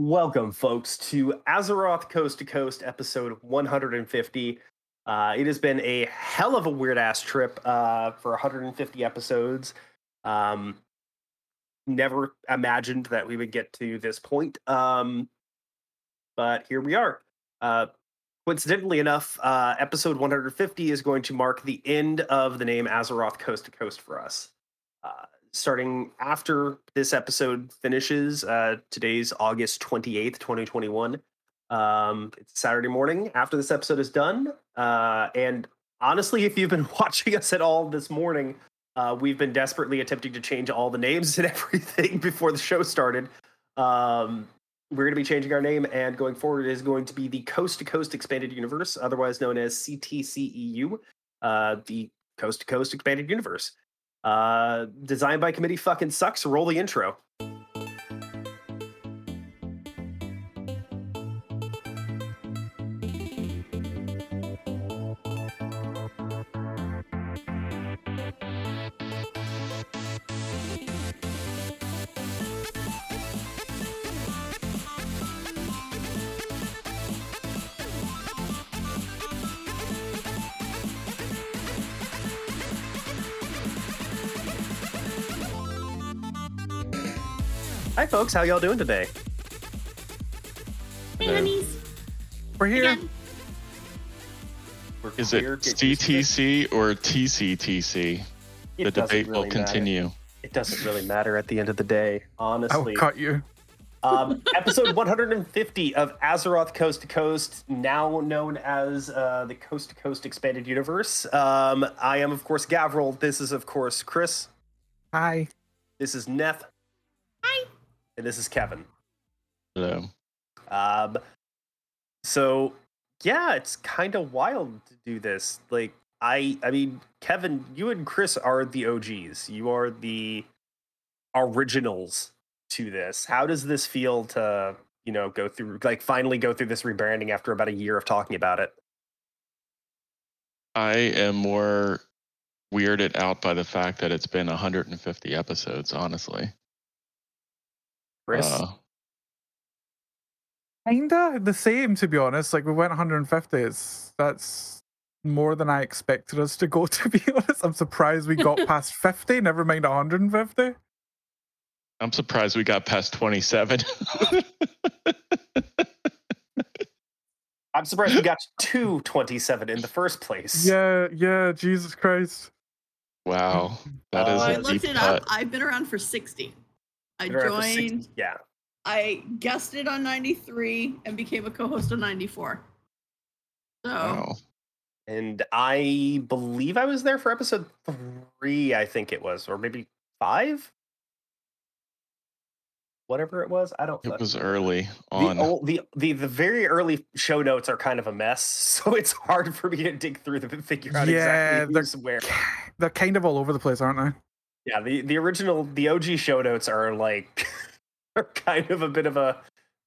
Welcome, folks, to Azeroth Coast to Coast, episode 150. It has been a hell of a weird-ass trip for 150 episodes. Never imagined that we would get to this point, but here we are. Coincidentally enough, episode 150 is going to mark the end of the name Azeroth Coast to Coast for us. Starting after this episode finishes, today's August 28th, 2021. It's Saturday morning after this episode is done. And honestly, if you've been watching us at all this morning, we've been desperately attempting to change all the names and everything before the show started. We're going to be changing our name, and going forward it is going to be the Coast to Coast Expanded Universe, otherwise known as CTCEU, the Coast to Coast Expanded Universe. Design by committee fucking sucks. Roll the intro. Hi, folks. How y'all doing today? Hey, honeys. We're here. Is it CTC or TCTC? The debate will continue. It doesn't really matter at the end of the day, honestly. I'll cut you. Episode 150 of Azeroth Coast to Coast, now known as the Coast to Coast Expanded Universe. I am, of course, Gavril. This is, of course, Chris. Hi. This is Neth. Hi. And this is Kevin. Hello. So, yeah, it's kind of wild to do this. Like, I mean, Kevin, you and Chris are the OGs. You are the originals to this. How does this feel to, you know, go through, like, finally go through this rebranding after about a year of talking about it? I am more weirded out by the fact that it's been 150 episodes, honestly. Chris? Kinda the same, to be honest. Like, we went 150. That's more than I expected us to go, to be honest. I'm surprised we got past 50, never mind 150. I'm surprised we got past 27. I'm surprised we got to 27 in the first place. Yeah, Jesus Christ. Wow. That is a deep cut. I looked it up. I've been around for 60. I joined, yeah. I guested on 93 and became a co-host on 94. So, wow. And I believe I was there for episode 3, I think it was, or maybe 5? Whatever it was, I don't know. It was early on. The very early show notes are kind of a mess, so it's hard for me to dig through them and figure out exactly who's where. They're kind of all over the place, aren't they? Yeah, the original, the OG show notes are like, are kind of a bit of a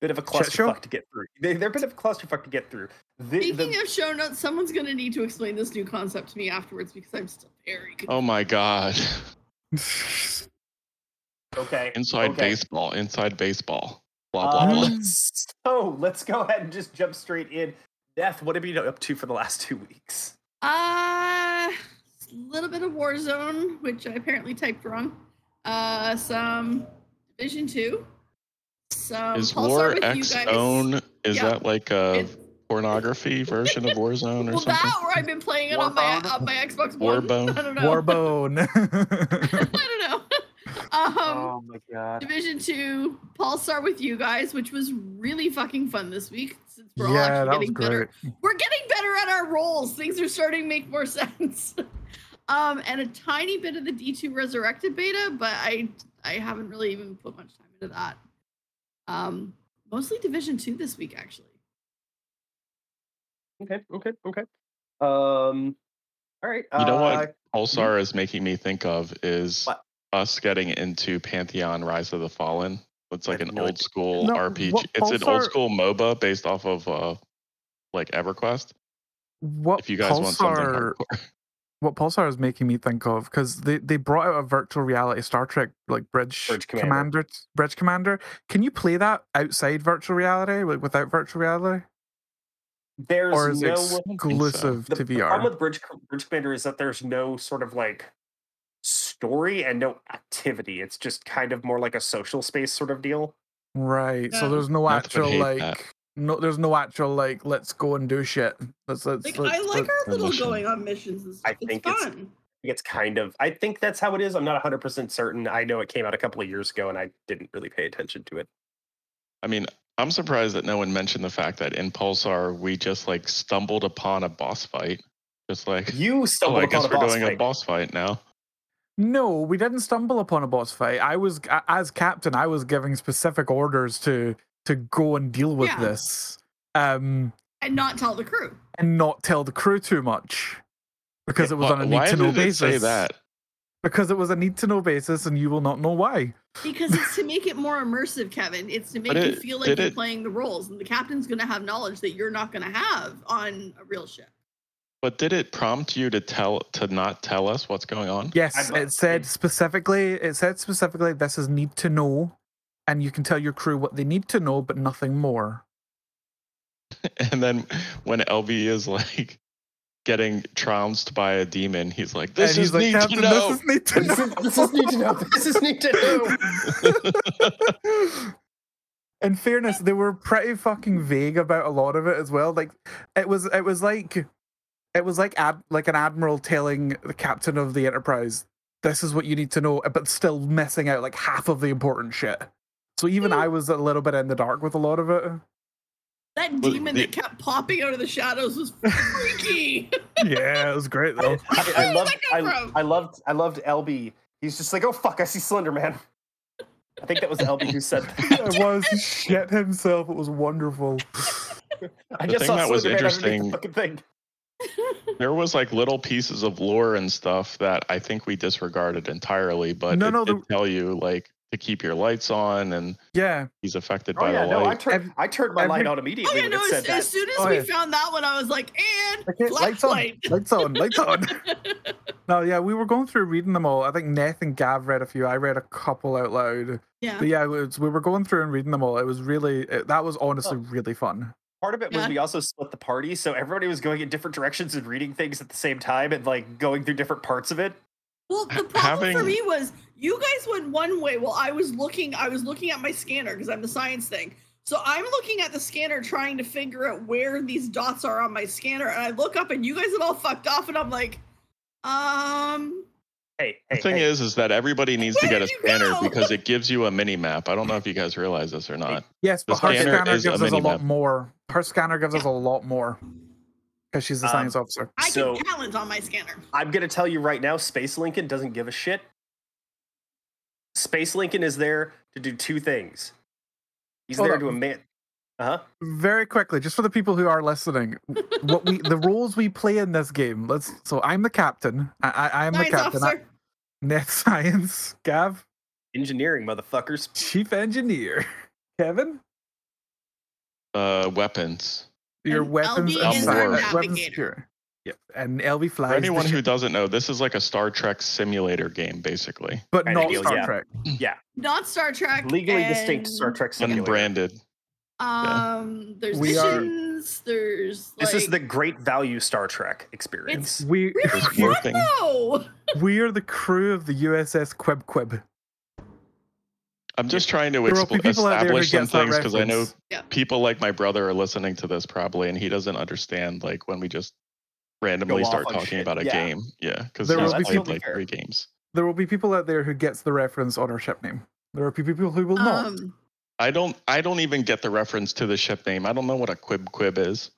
clusterfuck to get through. They're a bit of a clusterfuck to get through. Speaking of show notes, someone's going to need to explain this new concept to me afterwards because I'm still very confused. Oh my God. Okay. Inside baseball. Blah, blah, blah. So let's go ahead and just jump straight in. Beth, what have you been up to for the last 2 weeks? Little bit of Warzone, which I apparently typed wrong. Some Division 2. Some is Pulsar War with X Zone. Is that like a pornography version of Warzone or something? That, or I've been playing it on my Xbox One. Warbone. I don't know. Warbone. I don't know. Oh my God. Division 2, Pulsar with you guys, which was really fucking fun this week since we're all actually getting better. We're getting better at our roles. Things are starting to make more sense. And a tiny bit of the D2 Resurrected beta, but I haven't really even put much time into that. Mostly Division 2 this week, actually. Okay. All right. You know what Pulsar is making me think of is... What? Us getting into Pantheon Rise of the Fallen. It's like an old school RPG. It's an old school MOBA based off of like EverQuest. If you guys want something hardcore. what Pulsar is making me think of, because they brought out a virtual reality Star Trek, like Bridge Commander. Bridge Commander. Can you play that outside virtual reality, like without virtual reality? There's or is no it exclusive so. To the VR? The problem with Bridge Commander is that there's no sort of like story and no activity. It's just kind of more like a social space sort of deal. Right. Yeah. So there's no actual like that. No, there's no actual like let's go and do shit. Let's going on missions and stuff. I think that's how it is. I'm not 100% certain. I know it came out a couple of years ago and I didn't really pay attention to it. I mean, I'm surprised that no one mentioned the fact that in Pulsar we just like stumbled upon a boss fight. Just like you stumbled upon a boss fight. I guess we're doing a boss fight now. No, we didn't stumble upon a boss fight. I was, as captain, I was giving specific orders to go and deal with this. And not tell the crew. And not tell the crew too much. Because it was on a need-to-know basis. Why did they say that? Because it was a need-to-know basis, and you will not know why. Because it's to make it more immersive, Kevin. It's to make you feel like you're playing the roles, and the captain's going to have knowledge that you're not going to have on a real ship. But did it prompt you to not tell us what's going on? Yes, it said specifically this is need to know, and you can tell your crew what they need to know, but nothing more. And then when LB is like getting trounced by a demon, he's like, this is need to know. This is need to know. This is need to know. In fairness, they were pretty fucking vague about a lot of it as well. Like it was like an admiral telling the captain of the Enterprise, this is what you need to know, but still missing out like half of the important shit. So even I was a little bit in the dark with a lot of it. That demon that kept popping out of the shadows was freaky. Yeah, it was great though. I loved LB. He's just like, oh fuck, I see Slender Man. I think that was LB who said that. It was shit himself. It was wonderful. I just saw Slender Man underneath the fucking thing. There was like little pieces of lore and stuff that I think we disregarded entirely, but it did tell you like to keep your lights on and he's affected by the light. I turned my light on immediately. As soon as we found that one, I was like, lights on. No, yeah, we were going through reading them all. I think Neth and Gav read a few. I read a couple out loud. Yeah, but we were going through and reading them all. It was really really fun. Part of it was we also split the party, so everybody was going in different directions and reading things at the same time and, like, going through different parts of it. Well, the problem for me was you guys went one way while I was looking at my scanner because I'm the science thing. So I'm looking at the scanner trying to figure out where these dots are on my scanner, and I look up and you guys have all fucked off, and I'm like, The thing is that everybody needs to get a scanner because it gives you a mini map. I don't know if you guys realize this or not. Yes, but her scanner gives us a lot more because she's the science officer. I get talents on my scanner. I'm going to tell you right now, Space Lincoln doesn't give a shit. Space Lincoln is there to do two things. He's there to admit. Very quickly, just for the people who are listening, the roles we play in this game. So I'm the captain. I'm the captain. Net science, Gav. Engineering, motherfuckers. Chief engineer. Kevin? Weapons. Your weapons. Navigator. Yep. And LB flies. For anyone who doesn't know, this is like a Star Trek simulator game, basically. But not Star Trek. Yeah. Not Star Trek. Legally distinct Star Trek simulator. Unbranded. There's missions, there's like... This is the great value Star Trek experience. It's really fun, though! We are the crew of the USS Queb. I'm just trying to establish some things, because I know people like my brother are listening to this probably, and he doesn't understand like when we just randomly start talking about a game. Yeah, because he's played like three games. There will be people out there who gets the reference on our ship name. There will be people who will not. I don't even get the reference to the ship name. I don't know what a quib is.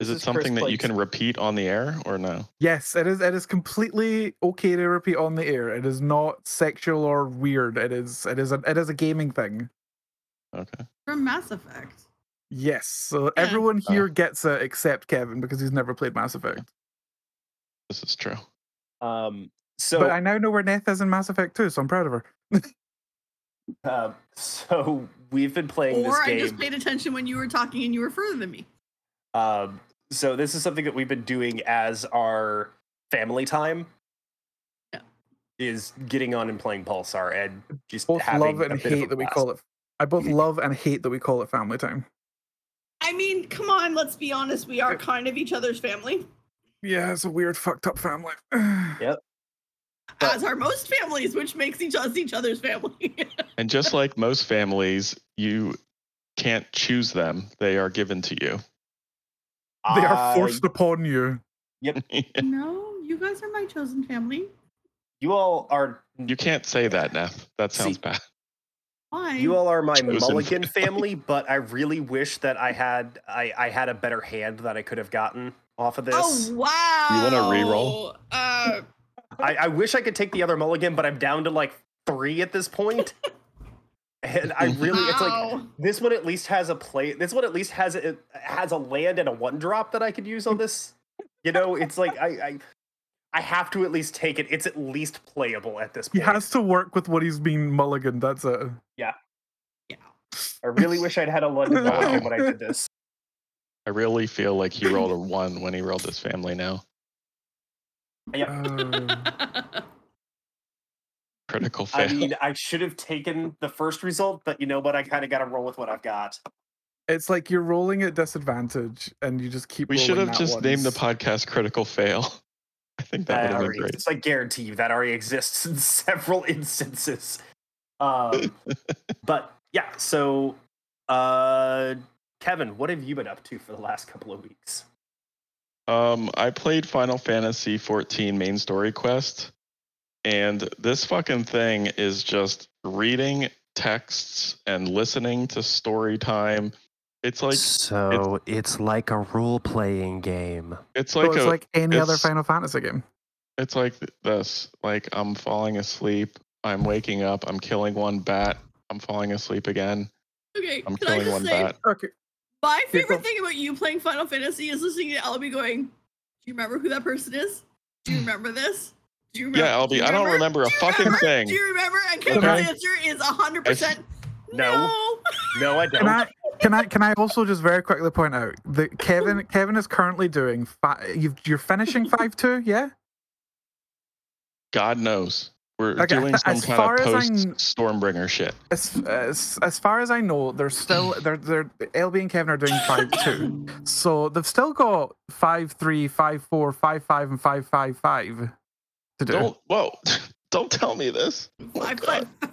Is it something that you can repeat on the air or no? Yes, it is. It is completely okay to repeat on the air. It is not sexual or weird. It is a gaming thing. Okay. From Mass Effect. Yes. So everyone here gets it except Kevin because he's never played Mass Effect. This is true. But I now know where Neth is in Mass Effect 2, so I'm proud of her. So we've been playing this game. Or I just paid attention when you were talking and you were further than me. So this is something that we've been doing as our family time. Yeah. Is getting on and playing Pulsar and just both having love and hate that we call it. I both love and hate that we call it family time. I mean, come on, let's be honest. We are kind of each other's family. Yeah, it's a weird, fucked up family. Yep. But, as are most families, which makes us each other's family. And just like most families, you can't choose them. They are given to you. They are forced upon you. Yep. No, you guys are my chosen family. You all are... You can't say that, Neff. That sounds bad. Why? You all are my chosen mulligan family, but I really wish that I had a better hand that I could have gotten off of this. Oh, wow. You want to reroll? I wish I could take the other mulligan, but I'm down to like 3 at this point. And I really, it's like, this one at least has a play. This one at least has a land and a 1-drop that I could use on this. You know, it's like, I have to at least take it. It's at least playable at this point. He has to work with what he's being mulligan. That's it. Yeah. Yeah. I really wish I'd had a London mulligan when I did this. I really feel like he rolled a 1 when he rolled his family now. Yeah. Critical fail. I mean, I should have taken the first result, but you know what? I kind of got to roll with what I've got. It's like you're rolling at disadvantage, and you just keep rolling. We should have just named the podcast Critical Fail. I think that would have been great. I guarantee you that already exists in several instances. But yeah, so Kevin, what have you been up to for the last couple of weeks? I played Final Fantasy XIV main story quest, and this fucking thing is just reading texts and listening to story time. It's like it's like a role-playing game. It's like any other Final Fantasy game. It's like this. Like, I'm falling asleep, I'm waking up, I'm killing one bat, I'm falling asleep again. Okay, I'm killing one bat. Okay. My favorite thing about you playing Final Fantasy is listening to Albie going, do you remember who that person is? Do you remember this? Do you remember? Yeah, Albie, I don't remember a fucking thing. Do you remember? And Kevin's answer is 100% no. No, I don't. Can I also just very quickly point out that Kevin is currently doing... You're finishing 5-2, yeah? God knows. We're doing some kind of post-Stormbringer shit. As far as I know, they're still... LB and Kevin are doing 5-2. So they've still got 5-3, 5-4, 5-5, and 5-5-5 to do. Don't tell me this. 5-5. 5-5-5?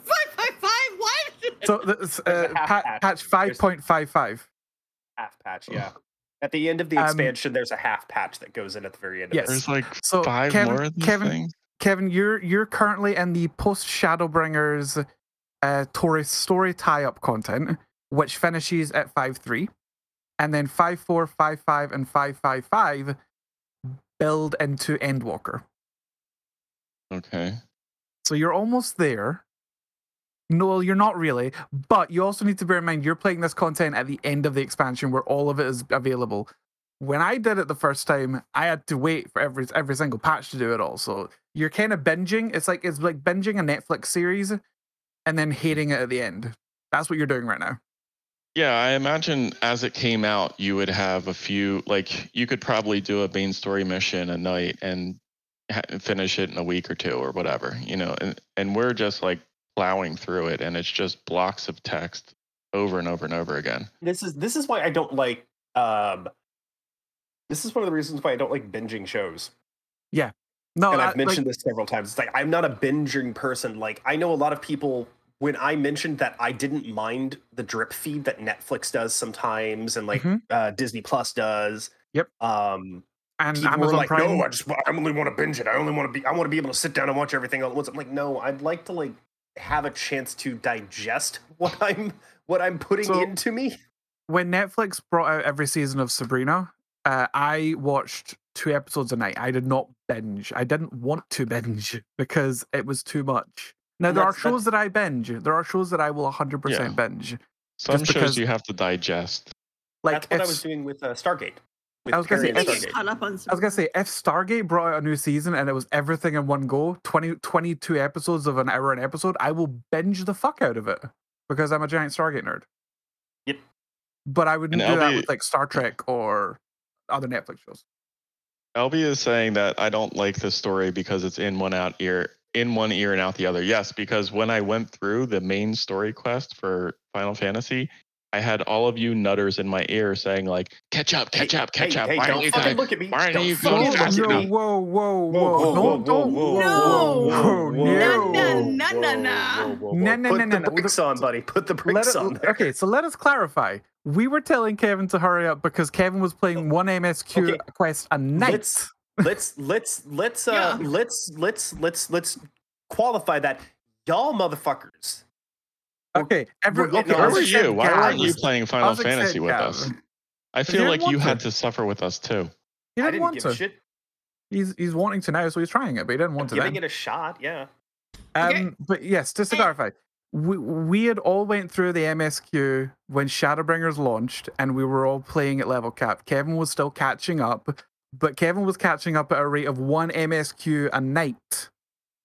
What? So that's patch 5.55. Half patch, yeah. At the end of the expansion, there's a half patch that goes in at the very end. Yes. Of there's like 5 more of these things. Kevin, you're currently in the post Shadowbringers story tie-up content, which finishes at 5.3, and then 5.4, 5.5, and 5.5.5 build into Endwalker. Okay. So you're almost there. No, you're not really, but you also need to bear in mind you're playing this content at the end of the expansion where all of it is available. When I did it the first time, I had to wait for every single patch to do it all. So you're kind of binging. It's like binging a Netflix series and then hating it at the end. That's what you're doing right now. Yeah, I imagine as it came out, you would have a few, like you could probably do a main story mission a night and finish it in a week or two or whatever, you know, and we're just like plowing through it, and it's just blocks of text over and over and over again. This is why I don't like this is one of the reasons why I don't like binging shows. Yeah. No, and I've mentioned this several times. It's like, I'm not a binging person. Like, I know a lot of people, when I mentioned that I didn't mind the drip feed that Netflix does sometimes and like Disney Plus does. Yep. And people Amazon were like, Prime. No, I only want to binge it. I want to be able to sit down and watch everything all at once. I'm like, no, I'd like to like have a chance to digest what I'm putting into me. When Netflix brought out every season of Sabrina, I watched 2 episodes a night. I did not binge. I didn't want to binge because it was too much. Now, there are shows that I binge. There are shows that I will 100% binge. Some shows you have to digest. Like that's what I was doing with Stargate. I was going to say, if Stargate brought out a new season and it was everything in one go, 22 episodes of an hour an episode, I will binge the fuck out of it because I'm a giant Stargate nerd. Yep. But I wouldn't do that with like Star Trek or other Netflix shows. LB is saying that I don't like this story because it's in one ear and out the other. Yes, because when I went through the main story quest for Final Fantasy, I had all of you nutters in my ear saying like, catch up. Hey, don't fucking look at me. Why are you going fast enough? No. Put the brakes on, buddy. Put the brakes on. Okay, so let us clarify. We were telling Kevin to hurry up because Kevin was playing one MSQ quest a night. Let's qualify that. Y'all motherfuckers. Okay. Where were you? Why weren't you playing Final Fantasy with us? I feel like you had to suffer with us too. He didn't want to. He's wanting to now, so he's trying it, but he didn't want to. Giving it a shot, yeah. But yes, just to clarify, we had all went through the MSQ when Shadowbringers launched, and we were all playing at level cap. Kevin was still catching up, but Kevin was catching up at a rate of one MSQ a night.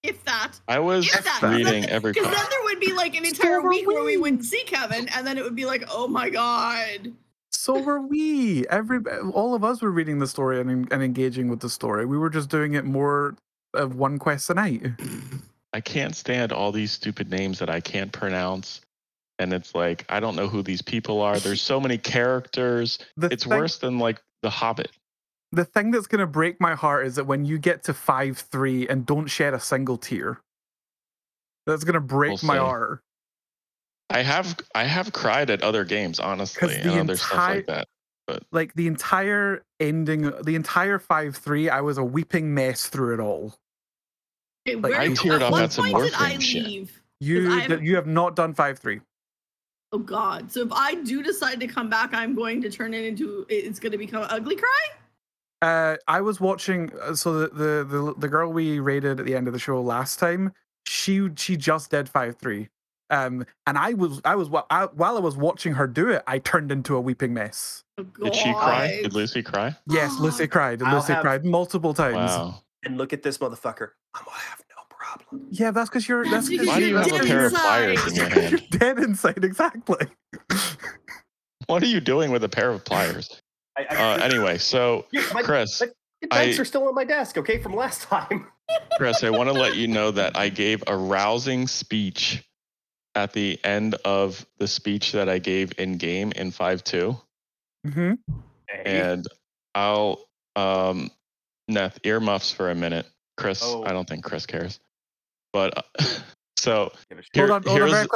If that. I was reading every card. Because then there would be like an entire week where we wouldn't see Kevin, and then it would be like, oh my god. So were we. All of us were reading the story and engaging with the story. We were just doing it more of one quest a night. I can't stand all these stupid names that I can't pronounce. And it's like, I don't know who these people are. There's so many characters. It's worse than like The Hobbit. The thing that's going to break my heart is that when you get to 5.3 and don't shed a single tear, that's going to break my heart. I have cried at other games, honestly, and other stuff like that. But like the entire ending, the entire 5.3, I was a weeping mess through it all. Okay, like, I teared up at some Warframe shit. You have not done 5.3. Oh God! So if I do decide to come back, I'm going to turn it into it's going to become an ugly cry. I was watching, so the girl we rated at the end of the show last time, she just did 5.3, and while I was watching her do it, I turned into a weeping mess. Oh, did she cry? Did Lucy cry? Yes, Lucy cried. Lucy cried multiple times. Wow. And look at this motherfucker. I'm gonna have no problem. Yeah, that's because you're. That's because you have a pair of pliers in your hand. You're dead inside, exactly. What are you doing with a pair of pliers? Anyway, so Chris, my bags are still on my desk, okay, from last time. Chris, I want to let you know that I gave a rousing speech at the end of the speech that I gave in game in 5.2. Mm-hmm. And I'll Neth earmuffs for a minute, Chris. Oh. I don't think Chris cares, but. So hold on,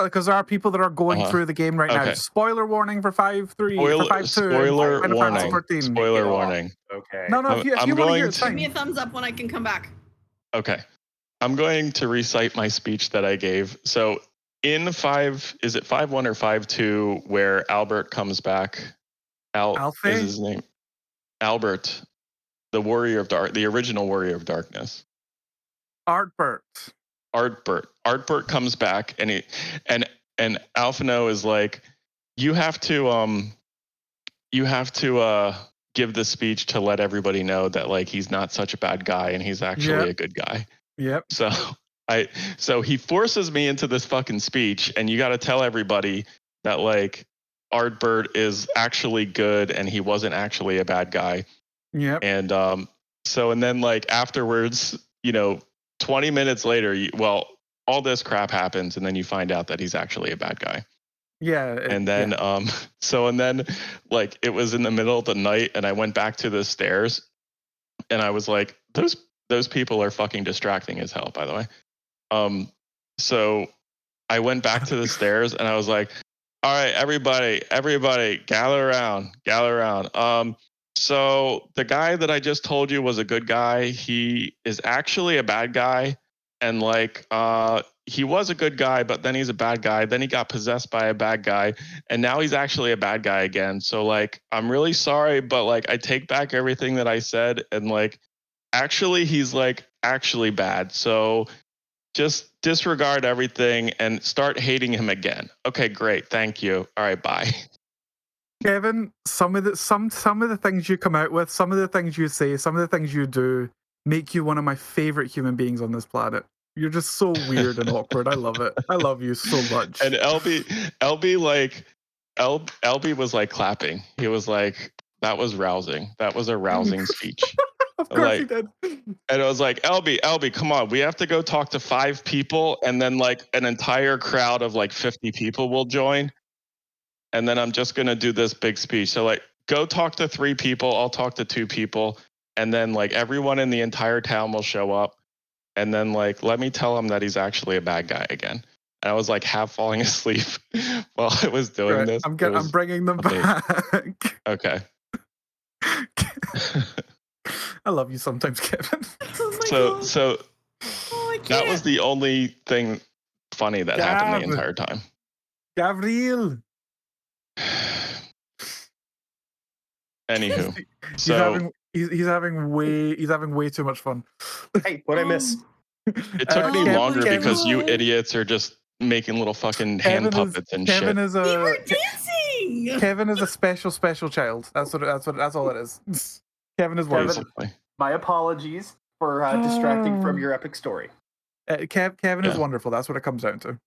because there are people that are going through the game right now. Spoiler warning for 5.3, for 5.2, spoiler warning. 14. Spoiler warning. Okay. No, if you want to hear it, give me a thumbs up when I can come back. Okay, I'm going to recite my speech that I gave. So in 5, is it 5.1 or 5.2, where Albert comes back? Alfie is his name. Albert, the original Warrior of Darkness. Artbert comes back and he and Alphino is like, you have to give the speech to let everybody know that like he's not such a bad guy and he's actually a good guy. Yep. So he forces me into this fucking speech, and you got to tell everybody that like Artbert is actually good and he wasn't actually a bad guy. Yep. And then like afterwards, 20 minutes later, all this crap happens, and then you find out that he's actually a bad guy. Yeah. And then, it was in the middle of the night, and I went back to the stairs, and I was like, those people are fucking distracting as hell, by the way. So I went back to the stairs, and I was like, all right, everybody, gather around. So the guy that I just told you was a good guy. He is actually a bad guy. And like, he was a good guy, but then he's a bad guy. Then he got possessed by a bad guy. And now he's actually a bad guy again. So like, I'm really sorry, but like, I take back everything that I said. And like, actually, he's like actually bad. So just disregard everything and start hating him again. Okay, great. Thank you. All right, bye. Kevin, some of the things you come out with, some of the things you say, some of the things you do make you one of my favorite human beings on this planet. You're just so weird and awkward. I love it. I love you so much. And LB was like clapping. He was like, That was rousing. That was a rousing speech. Of course, like, he did. And I was like, Albie, come on. We have to go talk to 5 people, and then like an entire crowd of like 50 people will join. And then I'm just going to do this big speech. So like, go talk to 3 people. I'll talk to 2 people. And then like everyone in the entire town will show up. And then like, let me tell him that he's actually a bad guy again. And I was like half falling asleep while I was doing this. I'm bringing them back. Okay. I love you sometimes, Kevin. That was the only thing funny that happened the entire time. Gabriel. Anywho, he's having way too much fun. Hey, what I miss? It took me longer because you idiots are just making little fucking hand puppets and shit. We were dancing. Kevin is a special child. That's all it is. Kevin is one. My apologies for distracting from your epic story. Kevin is wonderful. That's what it comes down to.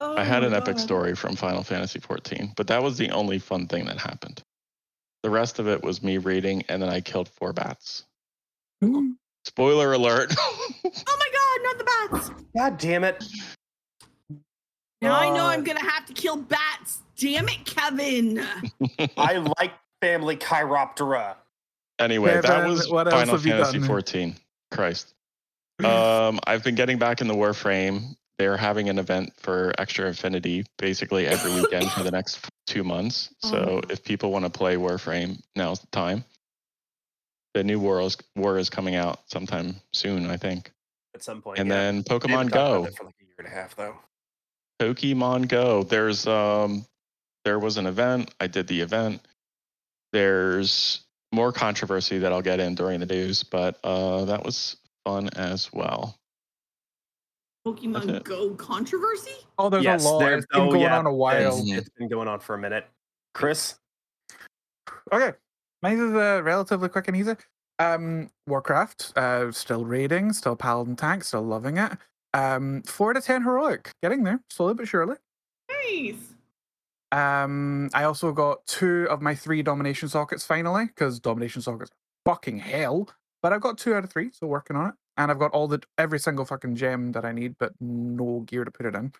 Oh, I had an epic story from Final Fantasy XIV, but that was the only fun thing that happened. The rest of it was me reading, and then I killed 4 bats. Ooh. Spoiler alert. Oh my god, not the bats! God damn it. Now I know I'm going to have to kill bats. Damn it, Kevin. I like family Chiroptera. Anyway, that was Final Fantasy 14. Christ. I've been getting back in the Warframe. They're having an event for Extra Infinity basically every weekend for the next 2 months. So if people want to play Warframe, now's the time. The New War is coming out sometime soon, I think. At some point. And then Pokemon Go. For like a year and a half, though. Pokemon Go. There was an event. I did the event. There's more controversy that I'll get in during the news, but that was fun as well. Pokemon Go controversy? Oh, there's a law. It's been going on a while. It's been going on for a minute. Chris? Okay. Mine is relatively quick and easy. Warcraft, still raiding, still paladin tank, still loving it. 4 out of 10 heroic. Getting there, slowly but surely. Nice. I also got 2 of my 3 domination sockets finally, because domination sockets are fucking hell. But I've got 2 out of 3, so working on it. And I've got every single fucking gem that I need, but no gear to put it in.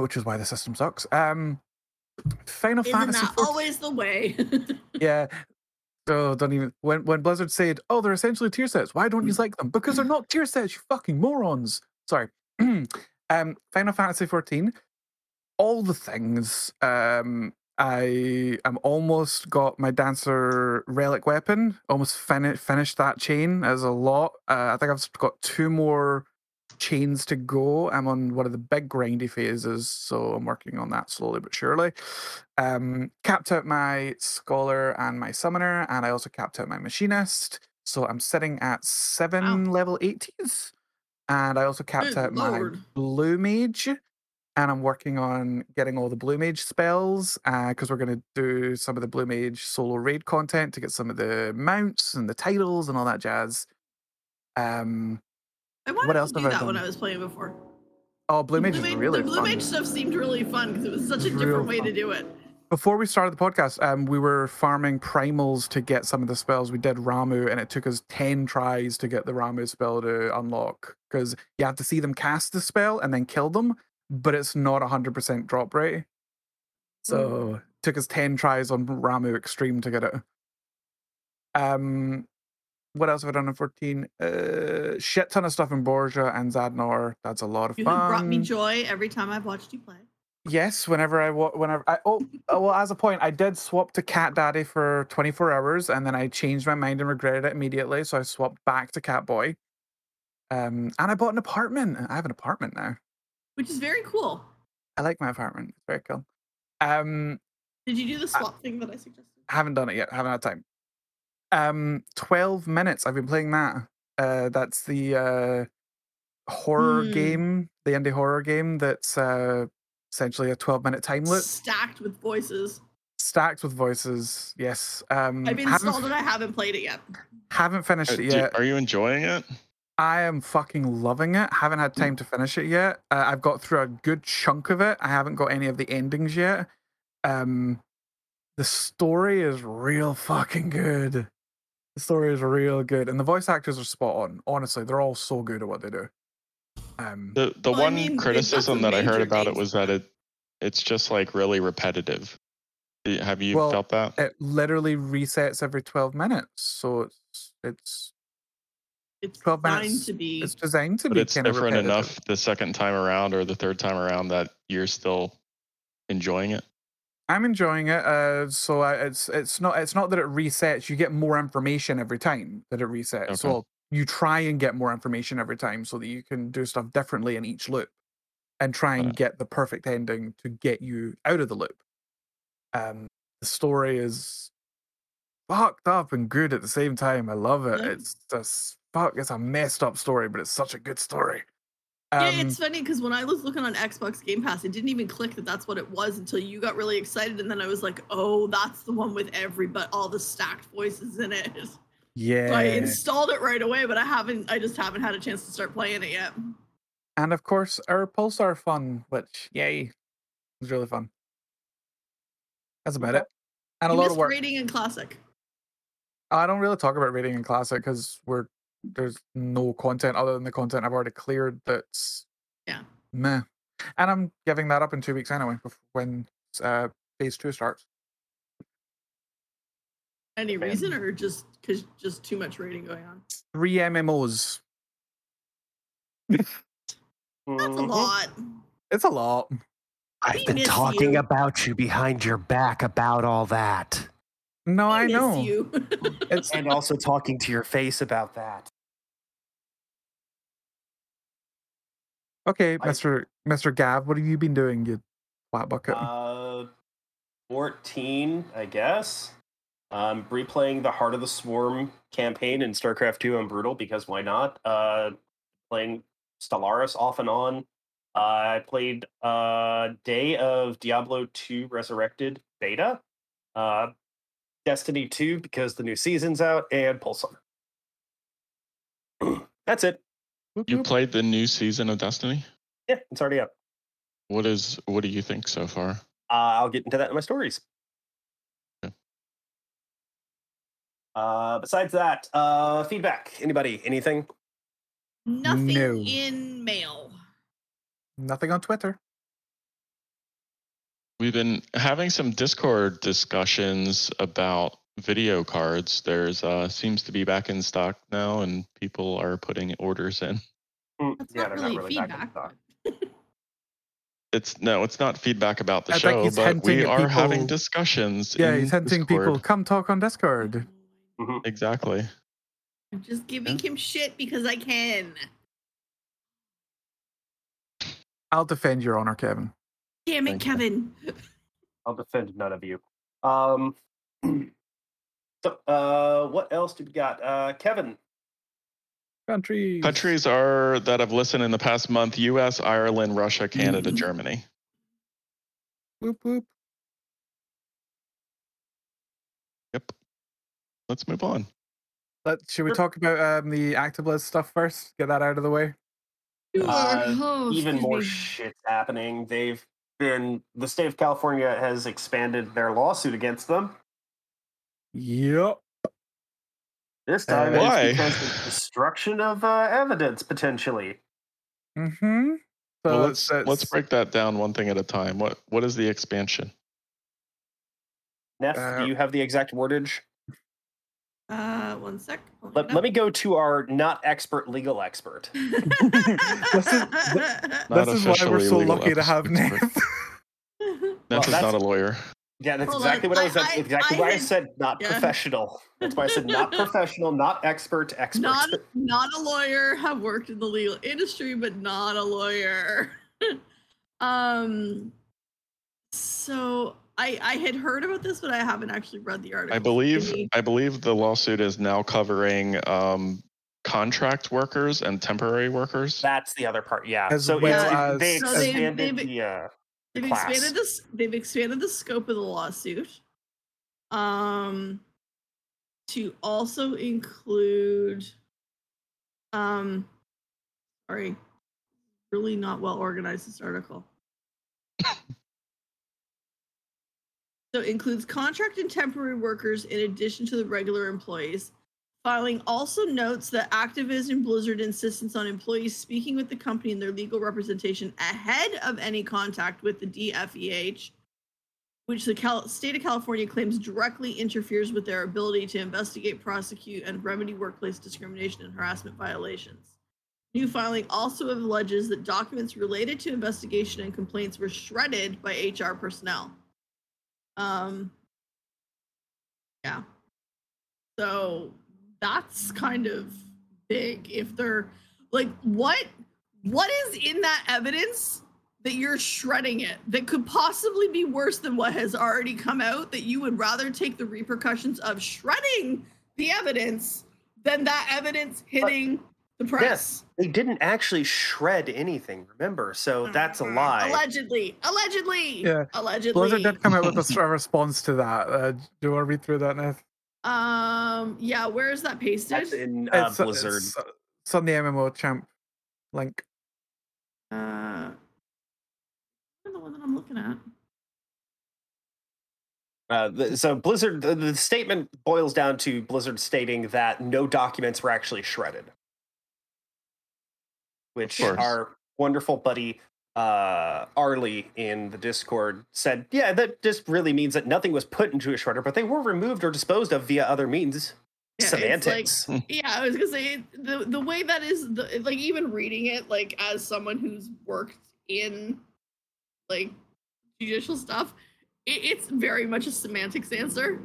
Which is why the system sucks. Final Fantasy. Isn't that always the way? Yeah. Oh, don't even. When Blizzard said, "Oh, they're essentially tier sets. Why don't you like them?" Because they're not tier sets. You fucking morons. Sorry. Final Fantasy 14. All the things. I am almost got my Dancer relic weapon. Almost finished that chain. As a lot. I think I've got 2 more chains to go. I'm on one of the big grindy phases, so I'm working on that slowly but surely. Capped out my scholar and my summoner, and I also capped out my machinist. So I'm sitting at 7 level 80s, and I also capped out my blue mage. And I'm working on getting all the Blue Mage spells because we're going to do some of the Blue Mage solo raid content to get some of the mounts and the titles and all that jazz. I wanted to do that when I was playing before. Oh, Blue Mage is really fun. The Blue Mage stuff seemed really fun because it was such a different way to do it. Before we started the podcast, we were farming primals to get some of the spells. We did Ramu, and it took us 10 tries to get the Ramu spell to unlock because you have to see them cast the spell and then kill them. But it's not 100% drop rate. So it took us 10 tries on Ramu Extreme to get it. What else have I done in 14? Shit ton of stuff in Borgia and Zadnor. That's a lot of fun. You have brought me joy every time I've watched you play. Yes, as a point, I did swap to Cat Daddy for 24 hours, and then I changed my mind and regretted it immediately, so I swapped back to Cat Boy. And I bought an apartment. I have an apartment now. Which is very cool. I like my apartment. It's very cool. Did you do the swap thing that I suggested? I haven't done it yet. I haven't had time. 12 minutes. I've been playing that. That's the horror game, the indie horror game that's essentially a 12-minute time loop. Stacked with voices, yes. I've installed it. I haven't played it yet. Haven't finished it yet. Are you enjoying it? I am fucking loving it. Haven't had time to finish it yet. I've got through a good chunk of it. I haven't got any of the endings yet. The story is real fucking good. The story is real good. And the voice actors are spot on. Honestly, they're all so good at what they do. The criticism that I heard about it was that it's just like really repetitive. Have you felt that? It literally resets every 12 minutes. So it's 12 minutes. It's designed to be kind of repetitive. It's different enough the second time around or the third time around that you're still enjoying it. I'm enjoying it. So it's not that it resets. You get more information every time that it resets. Okay. So you try and get more information every time so that you can do stuff differently in each loop and try and get the perfect ending to get you out of the loop. The story is fucked up and good at the same time. I love it. Yeah. It's just it's a messed up story, but it's such a good story. Yeah, it's funny because when I was looking on Xbox Game Pass, it didn't even click that that's what it was until you got really excited, and then I was like, "Oh, that's the one with all the stacked voices in it." Yeah, so I installed it right away, but I just haven't had a chance to start playing it yet. And of course, our Pulsar fun, which it was really fun. That's about it, and a lot of work. Rating and classic. I don't really talk about rating and classic because there's no content other than the content I've already cleared that's meh. And I'm giving that up in 2 weeks anyway, when phase 2 starts. Any reason or just because too much rating going on? 3 MMOs. That's a lot. It's a lot. I've been talking about you behind your back about all that. No, I know. You. And also talking to your face about that. Okay, Mr. Gav, what have you been doing, you flat bucket? 14, I guess. I'm replaying the Heart of the Swarm campaign in StarCraft 2 on Brutal, because why not? Playing Stellaris off and on. I played Day of Diablo 2 Resurrected Beta. Destiny 2 because the new season's out, and Pulsar. That's it. You played the new season of Destiny? Yeah, it's already up. What do you think so far? I'll get into that in my stories. Yeah. Besides that, feedback. Anybody? Anything? Nothing in mail. Nothing on Twitter. We've been having some Discord discussions about video cards. There's seems to be back in stock now, and people are putting orders in. That's not really back in stock. It's not feedback about the show, but we are having discussions. Yeah, he's hinting people, come talk on Discord. Mm-hmm. Exactly. I'm just giving him shit because I can. I'll defend your honor, Kevin. Damn it, Kevin. I'll defend none of you. So what else do we got? Kevin. Countries are that have listened in the past month: US, Ireland, Russia, Canada, Germany. Whoop whoop. Yep. Let's move on. Should we talk about the active list stuff first? Get that out of the way. Even more shit's happening. The state of California has expanded their lawsuit against them. Yep. This time it's because of destruction of evidence, potentially. Mm-hmm. So well, let's break that down one thing at a time. What is the expansion? Neff, do you have the exact wordage? One sec. Let me go to our not expert legal expert. this is why we're so lucky to have Neff. Neff is not a lawyer. Yeah, that's exactly what I was. That's exactly why I said not professional. That's why I said not professional, not expert. Not a lawyer. Have worked in the legal industry, but not a lawyer. So I had heard about this, but I haven't actually read the article. I believe the lawsuit is now covering contract workers and temporary workers. That's the other part. Yeah. They've expanded the scope of the lawsuit to also include sorry, really not well organized, this article. So it includes contract and temporary workers in addition to the regular employees. Filing also notes that Activision Blizzard's insistence on employees speaking with the company and their legal representation ahead of any contact with the DFEH, which the state of California claims directly interferes with their ability to investigate, prosecute, and remedy workplace discrimination and harassment violations. New filing also alleges that documents related to investigation and complaints were shredded by HR personnel. Yeah. So that's kind of big. If they're like, what is in that evidence that you're shredding it that could possibly be worse than what has already come out, that you would rather take the repercussions of shredding the evidence than that evidence hitting the press? Yes, they didn't actually shred anything, remember? So that's a lie. Allegedly. Yeah. Allegedly. Blizzard did come out with a response to that. Do you want to read through that, Nath? Yeah, where is that pasted? That's in Blizzard. It's on the MMO Champ link. The one that I'm looking at. So Blizzard, the statement boils down to Blizzard stating that no documents were actually shredded, which our wonderful buddy Arlie in the Discord said, yeah, that just really means that nothing was put into a shredder, but they were removed or disposed of via other means. Yeah, semantics. Like, yeah, I was gonna say the way that is, like, even reading it, like, as someone who's worked in like judicial stuff, it's very much a semantics answer.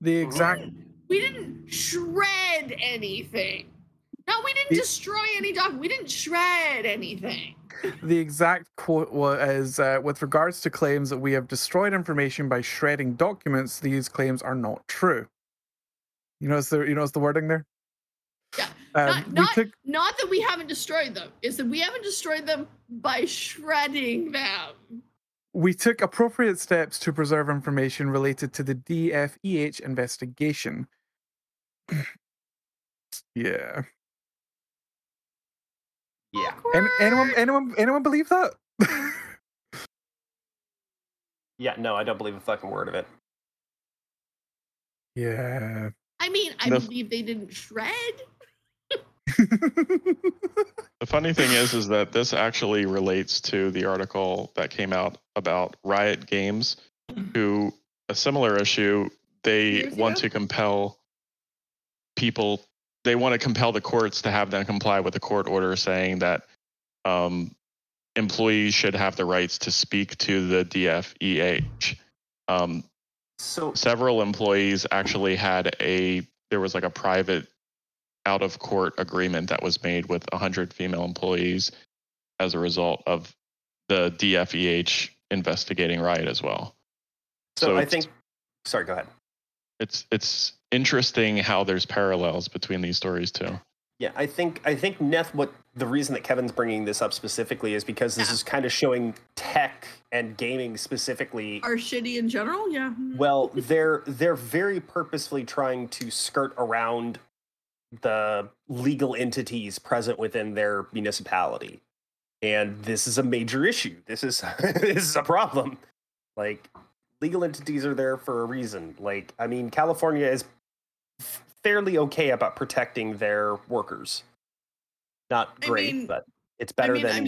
The exact we didn't shred anything. No, we didn't destroy any doc. We didn't shred anything. The exact quote was, with regards to claims that we have destroyed information by shredding documents, these claims are not true. You notice the wording there? Yeah. Not that we haven't destroyed them. It's that we haven't destroyed them by shredding them. We took appropriate steps to preserve information related to the DFEH investigation. Yeah. Yeah. Anyone believe that? Yeah, no, I don't believe a fucking word of it. Yeah. I mean, I believe they didn't shred. The funny thing is that this actually relates to the article that came out about Riot Games, who a similar issue. They want to compel people. They want to compel the courts to have them comply with a court order saying that employees should have the rights to speak to the DFEH. So several employees actually had there was a private out of court agreement that was made with 100 female employees as a result of the DFEH investigating Riot as well. So I think, sorry, go ahead. It's interesting how there's parallels between these stories too. Yeah, I think Neth, what the reason that Kevin's bringing this up specifically is because this is kind of showing tech and gaming specifically are shitty in general. Yeah. Well, they're very purposefully trying to skirt around the legal entities present within their municipality, and this is a major issue. This is a problem. Like, legal entities are there for a reason. Like, I mean, California is fairly okay about protecting their workers. Not great, but it's better than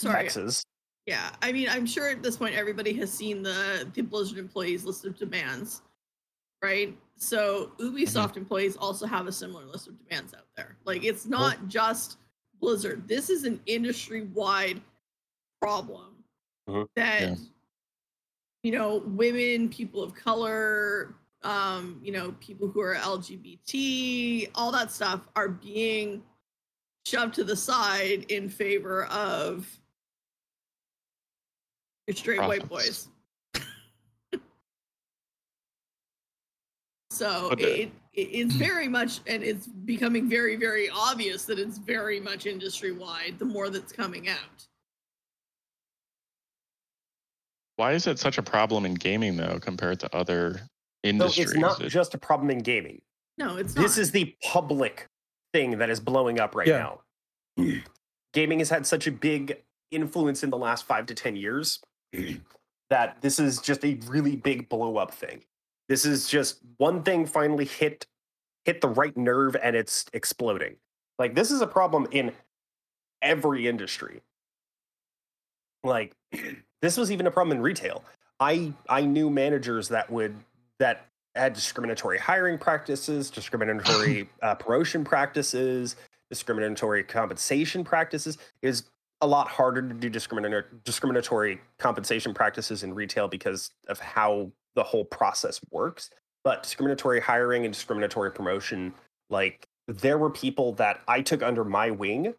Texas. Yeah, I mean, I'm sure at this point everybody has seen the Blizzard employees list of demands, right? So Ubisoft employees also have a similar list of demands out there. Like, it's not just Blizzard. This is an industry-wide problem that, you know, women, people of color, you know, people who are LGBT, all that stuff are being shoved to the side in favor of your straight white boys. So it's very much, and it's becoming very, very obvious that it's very much industry-wide, the more that's coming out. Why is it such a problem in gaming, though, compared to other industries? So it's not just a problem in gaming. No, it's not. This is the public thing that is blowing up right now. Gaming has had such a big influence in the last 5 to 10 years that this is just a really big blow up thing. This is just one thing finally hit the right nerve and it's exploding. Like, this is a problem in every industry. Like, this was even a problem in retail. I knew managers that had discriminatory hiring practices, discriminatory promotion practices, discriminatory compensation practices. It was a lot harder to do discriminatory compensation practices in retail because of how the whole process works. But discriminatory hiring and discriminatory promotion, like, there were people that I took under my wing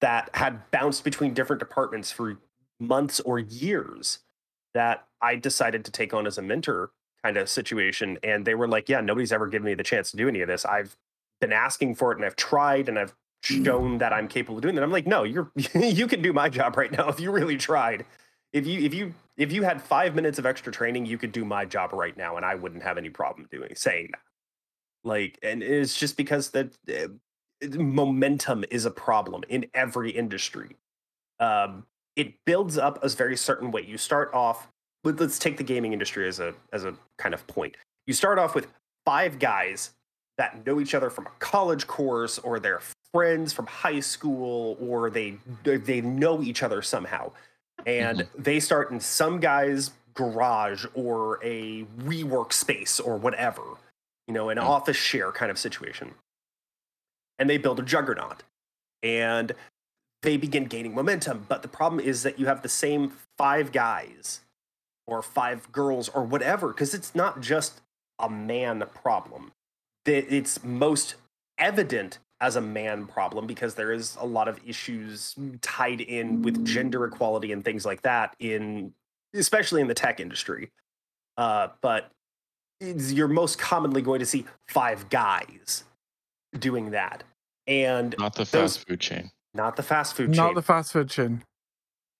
that had bounced between different departments for months or years that I decided to take on as a mentor kind of situation. And they were like, yeah, nobody's ever given me the chance to do any of this. I've been asking for it and I've tried and I've shown that I'm capable of doing that. I'm like, no, you can do my job right now. If you really tried, if you had 5 minutes of extra training, you could do my job right now. And I wouldn't have any problem saying that. Like, and it's just because that momentum is a problem in every industry. It builds up a very certain way. You start off with, let's take the gaming industry as a kind of point. You start off with 5 guys that know each other from a college course, or they're friends from high school, or they know each other somehow. And they start in some guy's garage or a WeWork space or whatever, you know, an office share kind of situation. And they build a juggernaut. And they begin gaining momentum. But the problem is that you have the same 5 guys or 5 girls or whatever, because it's not just a man problem. It's most evident as a man problem because there is a lot of issues tied in with gender equality and things like that, especially in the tech industry. But you're most commonly going to see 5 guys doing that. And not the fast food chain. Not the fast food chain. Not the fast food chain.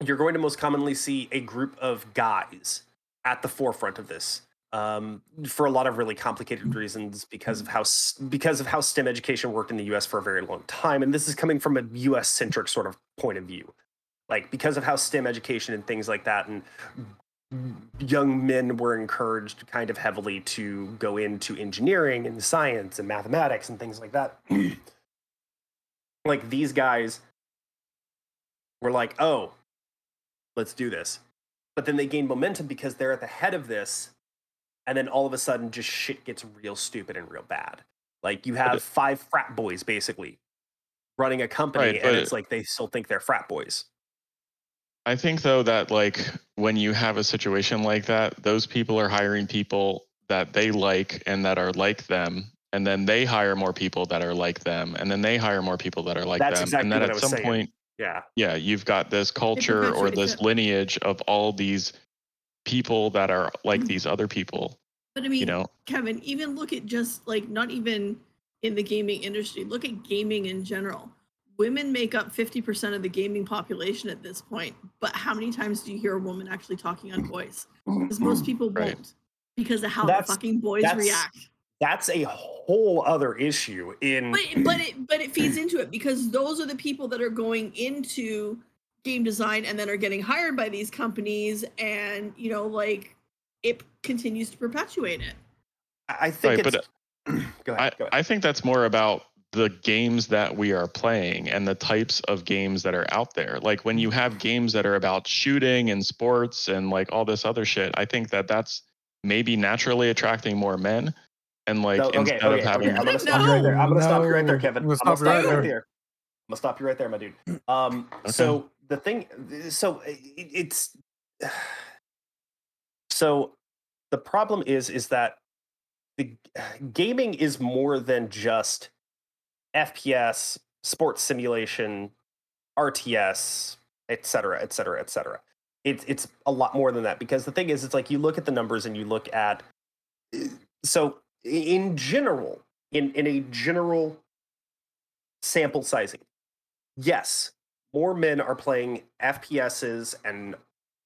You're going to most commonly see a group of guys at the forefront of this for a lot of really complicated reasons because of how STEM education worked in the U.S. for a very long time. And this is coming from a U.S.-centric sort of point of view. Like, because of how STEM education and things like that, and young men were encouraged kind of heavily to go into engineering and science and mathematics and things like that. Like, these guys were like, oh, let's do this. But then they gain momentum because they're at the head of this. And then all of a sudden, just shit gets real stupid and real bad. Like, you have 5 frat boys basically running a company, right, and it's like they still think they're frat boys. I think, though, that, like, when you have a situation like that, those people are hiring people that they like and that are like them. And then they hire more people that are like them. And then they hire more people that are like them. Exactly. And then at some point, yeah, you've got this culture or this lineage of all these people that are like these other people. But I mean, you know, Kevin, even look at just like, not even in the gaming industry, look at gaming in general. Women make up 50% of the gaming population at this point. But how many times do you hear a woman actually talking on voice? Because most people won't, right, because of how the fucking boys react. That's a whole other issue in. But it feeds into it, because those are the people that are going into game design and then are getting hired by these companies, and, you know, like, it continues to perpetuate it. I think right, it's. But, go ahead. I think that's more about the games that we are playing and the types of games that are out there. Like, when you have games that are about shooting and sports and like all this other shit, I think that that's maybe naturally attracting more men. And like, no, instead of having, I'm gonna stop you right there. Kevin. I'm gonna stop you right there, my dude. Okay. So the thing, so the problem is that the gaming is more than just FPS, sports simulation, RTS, etc. It's a lot more than that, because the thing is, it's like, you look at the numbers and you look at so. In general, in a general sample sizing, yes, more men are playing FPSs and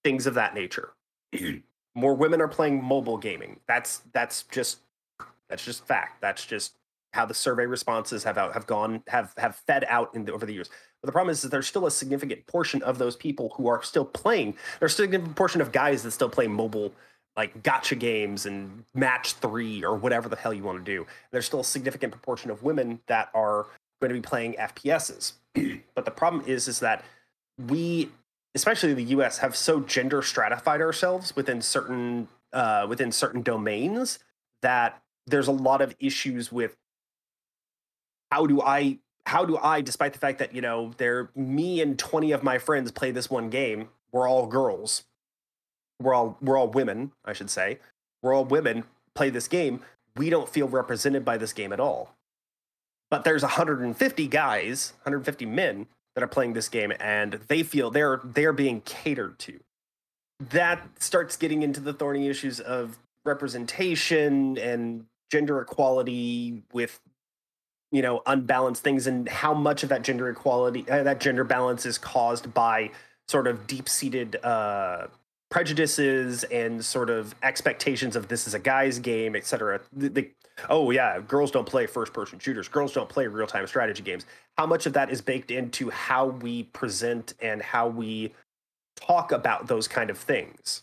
things of that nature. More women are playing mobile gaming. That's just fact. That's just how the survey responses have fed out over the years. But the problem is that there's still a significant portion of those people who are still playing. There's still a significant portion of guys that still play mobile, like gacha games and match 3 or whatever the hell you want to do. And there's still a significant proportion of women that are going to be playing FPSs. But the problem is that we, especially the US, have so gender stratified ourselves within certain domains that there's a lot of issues with how do I, despite the fact that, you know, me and 20 of my friends play this one game, we're all girls. We're all women, I should say. We're all women, play this game. We don't feel represented by this game at all. But there's 150 guys, 150 men that are playing this game, and they feel they're being catered to. That starts getting into the thorny issues of representation and gender equality with, you know, unbalanced things, and how much of that gender equality, that gender balance is caused by sort of deep-seated prejudices and sort of expectations of this is a guy's game, etc. Oh yeah, girls don't play first-person shooters. Girls don't play real-time strategy games. How much of that is baked into how we present and how we talk about those kind of things?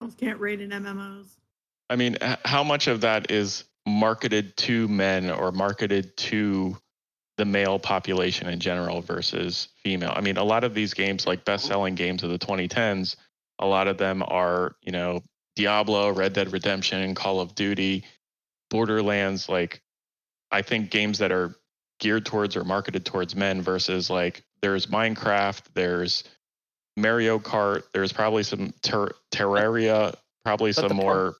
Girls can't raid in MMOs. I mean, how much of that is marketed to men or marketed to the male population in general versus female? I mean, a lot of these games, like best-selling games of the 2010s, a lot of them are, you know, Diablo, Red Dead Redemption, Call of Duty, Borderlands. Like, I think games that are geared towards or marketed towards men versus, like, there's Minecraft, there's Mario Kart, there's probably some Terraria, probably some more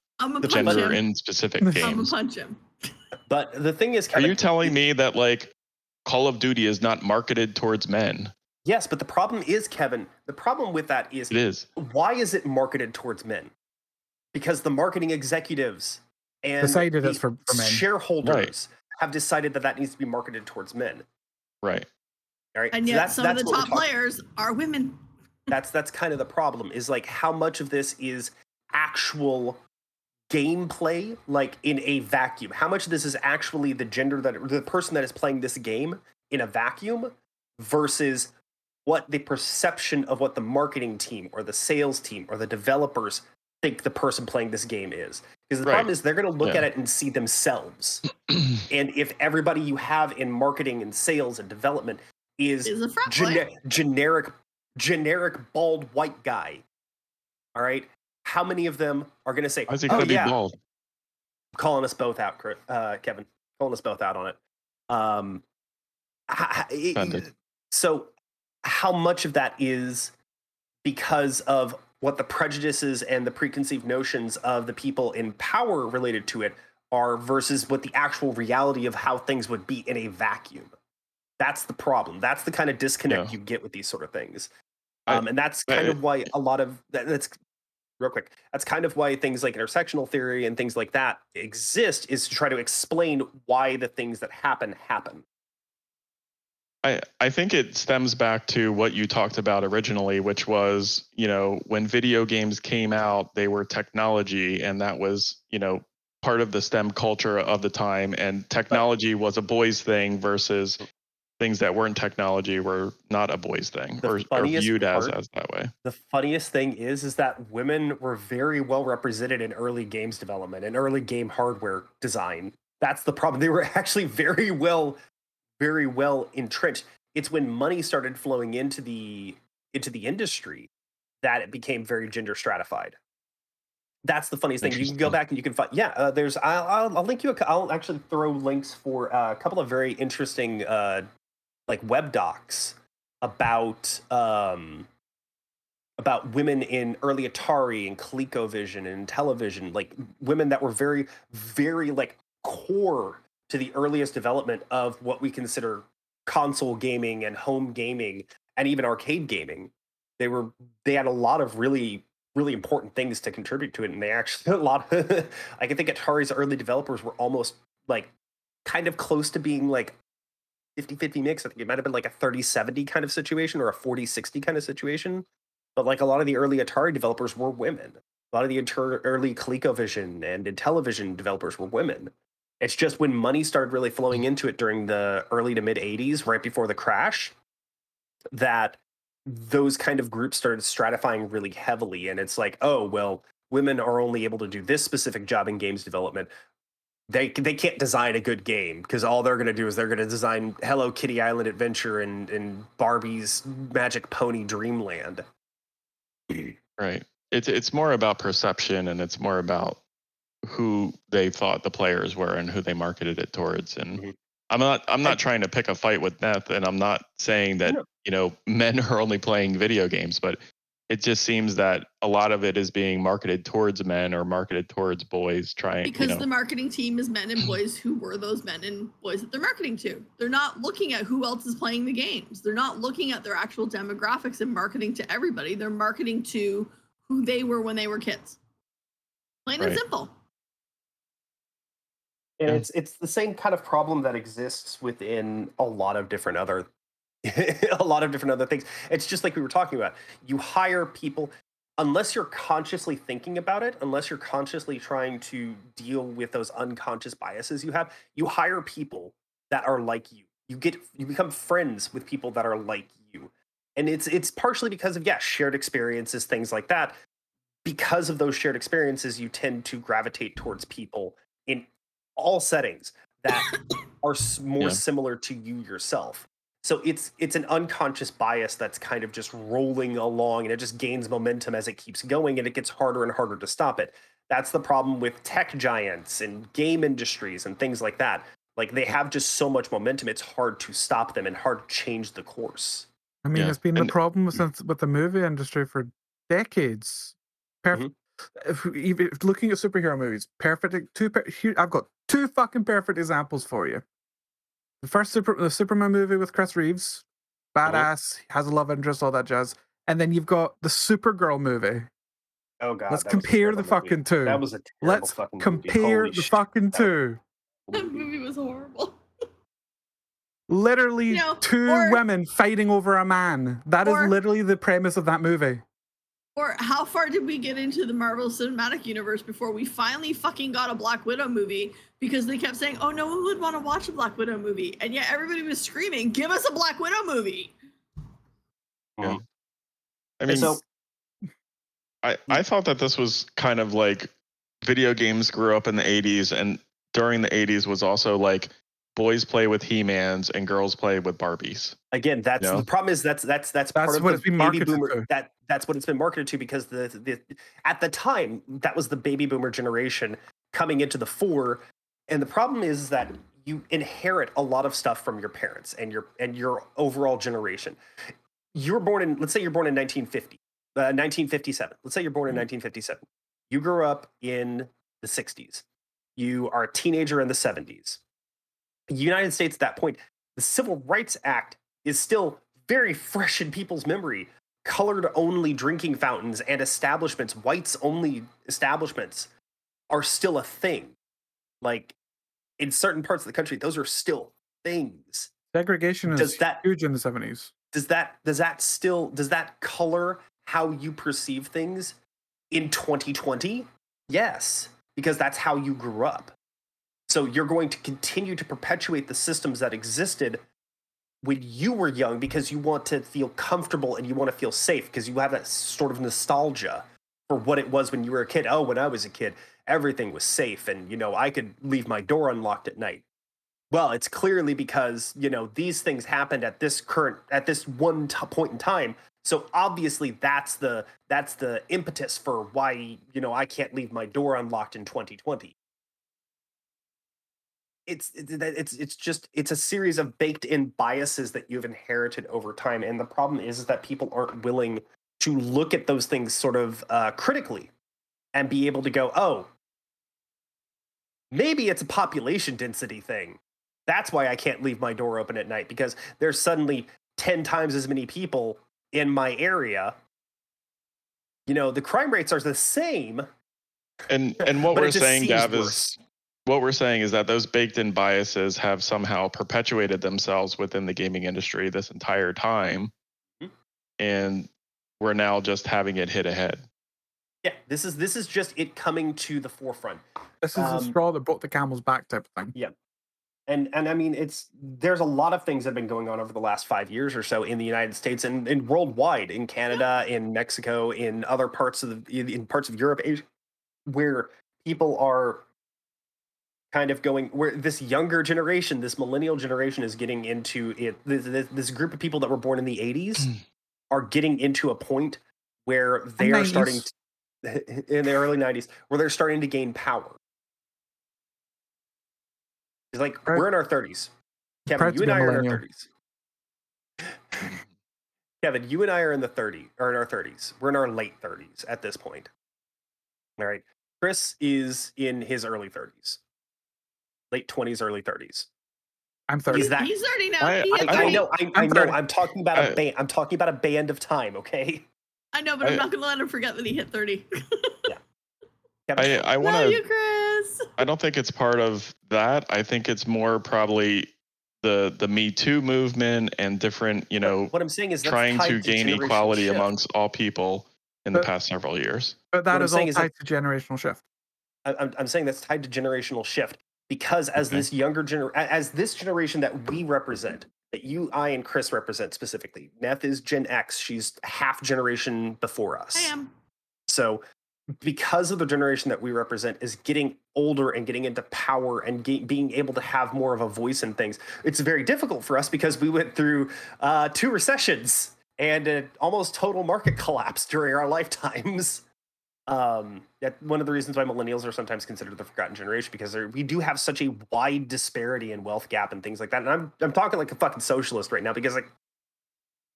gender in specific games. I'm gonna punch him. But the thing is, Kevin, are you telling me that, like, Call of Duty is not marketed towards men? Yes, but the problem is, Kevin, the problem with that is why is it marketed towards men? Because the marketing executives and decided the for men. Shareholders have decided that needs to be marketed towards men. Right. All right. And yet some of the top players are women. That's kind of the problem, is like how much of this is actual gameplay, like in a vacuum. How much of this is actually the gender that the person that is playing this game in a vacuum versus what the perception of what the marketing team or the sales team or the developers think the person playing this game is. Because the problem is they're going to look at it and see themselves. And if everybody you have in marketing and sales and development is a generic bald white guy, all right, how many of them are going to say, be bald? Calling us both out, Kevin. Calling us both out on it. So how much of that is because of what the prejudices and the preconceived notions of the people in power related to it are versus what the actual reality of how things would be in a vacuum? That's the problem. That's the kind of disconnect you get with these sort of things. And that's kind of why a lot of that's kind of why things like intersectional theory and things like that exist, is to try to explain why the things that happen. I think it stems back to what you talked about originally, which was, you know, when video games came out, they were technology, and that was, you know, part of the STEM culture of the time, and technology was a boys' thing versus things that weren't technology were not a boys' thing or viewed as that way. The funniest thing is that women were very well represented in early games development and early game hardware design. That's the problem. They were actually very well entrenched. It's when money started flowing into the industry that it became very gender stratified. That's the funniest thing. You can go back and you can find there's I'll link you I'll actually throw links for a couple of very interesting like web docs about women in early Atari and ColecoVision and television, like women that were very, very like core to the earliest development of what we consider console gaming and home gaming and even arcade gaming. They had a lot of really, really important things to contribute to it. And they actually I can think Atari's early developers were almost like kind of close to being like 50-50 mix. I think it might've been like a 30-70 kind of situation or a 40-60 kind of situation. But like a lot of the early Atari developers were women. A lot of the early ColecoVision and Intellivision developers were women. It's just when money started really flowing into it during the early to mid 80s, right before the crash, that those kind of groups started stratifying really heavily. And it's like, oh, well, women are only able to do this specific job in games development. They can't design a good game because all they're going to do is they're going to design Hello Kitty Island Adventure and Barbie's Magic Pony Dreamland. Right. It's more about perception, and it's more about who they thought the players were and who they marketed it towards. And I'm not trying to pick a fight with Beth, and I'm not saying that, you know, men are only playing video games, but it just seems that a lot of it is being marketed towards men or marketed towards boys trying because the marketing team is men and boys who were those men and boys that they're marketing to. They're not looking at who else is playing the games. They're not looking at their actual demographics and marketing to everybody. They're marketing to who they were when they were kids. Plain and simple. And it's the same kind of problem that exists within a lot of different other things. It's just like we were talking about. You hire people, unless you're consciously thinking about it, unless you're consciously trying to deal with those unconscious biases you have, you hire people that are like you. You become friends with people that are like you. And it's partially because of, shared experiences, things like that. Because of those shared experiences, you tend to gravitate towards people in all settings that are more similar to you yourself. So it's an unconscious bias that's kind of just rolling along, and it just gains momentum as it keeps going, and it gets harder and harder to stop it. That's the problem with tech giants and game industries and things like that. Like, they have just so much momentum, it's hard to stop them and hard to change the course. I mean, it's been the problem with the movie industry for decades. Perfect. Mm-hmm. If looking at superhero movies, I've got two fucking perfect examples for you. The first the Superman movie with Chris Reeves, badass, has a love interest, all that jazz. And then you've got the Supergirl movie. Oh god, let's compare the fucking two. That was a terrible fucking movie. Let's compare the fucking two. That movie was horrible. Literally, two women fighting over a man. That is literally the premise of that movie. Or how far did we get into the Marvel Cinematic Universe before we finally fucking got a Black Widow movie? Because they kept saying, oh, no one would want to watch a Black Widow movie. And yet everybody was screaming, give us a Black Widow movie. Yeah. I mean, I thought that this was kind of like video games grew up in the 80s. And during the 80s was also like boys play with He-Mans and girls play with Barbies. Again, that's the problem is that's part of what it's been marketed to. That's what it's been marketed to, because the at the time, that was the baby boomer generation coming into the fore. And the problem is that you inherit a lot of stuff from your parents and your overall generation. Let's say you're born in 1957. Let's say you're born in 1957. You grew up in the 60s. You are a teenager in the 70s. The United States at that point, the Civil Rights Act is still very fresh in people's memory. Colored-only drinking fountains and establishments, whites-only establishments, are still a thing. Like, in certain parts of the country, those are still things. Segregation is huge in the 70s. Does that color how you perceive things in 2020? Yes, because that's how you grew up. So you're going to continue to perpetuate the systems that existed when you were young, because you want to feel comfortable and you want to feel safe, because you have that sort of nostalgia for what it was when you were a kid. Oh, when I was a kid, everything was safe, and, you know, I could leave my door unlocked at night. Well, it's clearly because, you know, these things happened at this one point in time. So obviously that's the impetus for why, you know, I can't leave my door unlocked in 2020. It's a series of baked-in biases that you've inherited over time, and the problem is that people aren't willing to look at those things sort of critically and be able to go, oh, maybe it's a population density thing. That's why I can't leave my door open at night, because there's suddenly 10 times as many people in my area. You know, the crime rates are the same. And what we're saying, Gav, is... What we're saying is that those baked-in biases have somehow perpetuated themselves within the gaming industry this entire time, and we're now just having it hit ahead. Yeah, this is just it coming to the forefront. This is the straw that brought the camel's back type of thing. Yeah. And I mean, there's a lot of things that have been going on over the last 5 years or so in the United States and worldwide, in Canada, in Mexico, in other parts of Europe, Asia, where people are kind of going, where this younger generation, this millennial generation is getting into it. This group of people that were born in the 80s are getting into a point where they are starting to, in the early 90s, where they're starting to gain power. It's like, we're in our 30s. Kevin, you and I are in our 30s. Kevin, you and I are in our 30s. We're in our late 30s at this point. All right. Chris is in his early 30s. Late 20s, early 30s. I'm 30. He's 30 now. I know. I'm talking about a band of time, okay? I know, but I'm not going to let him forget that he hit 30. Yeah. I want to. Love you, Chris. I don't think it's part of that. I think it's more probably the Me Too movement and different, you know, what I'm saying is trying to gain equality amongst all people in the past several years. But that is all tied to generational shift. I'm saying that's tied to generational shift because as this generation that we represent, that you, I, and Chris represent specifically, Neth is Gen X. She's half generation before us. I am. So, because of the generation that we represent is getting older and getting into power and being able to have more of a voice in things. It's very difficult for us because we went through 2 recessions and an almost total market collapse during our lifetimes. That's one of the reasons why millennials are sometimes considered the forgotten generation, because we do have such a wide disparity in wealth gap and things like that. And I'm talking like a fucking socialist right now, because like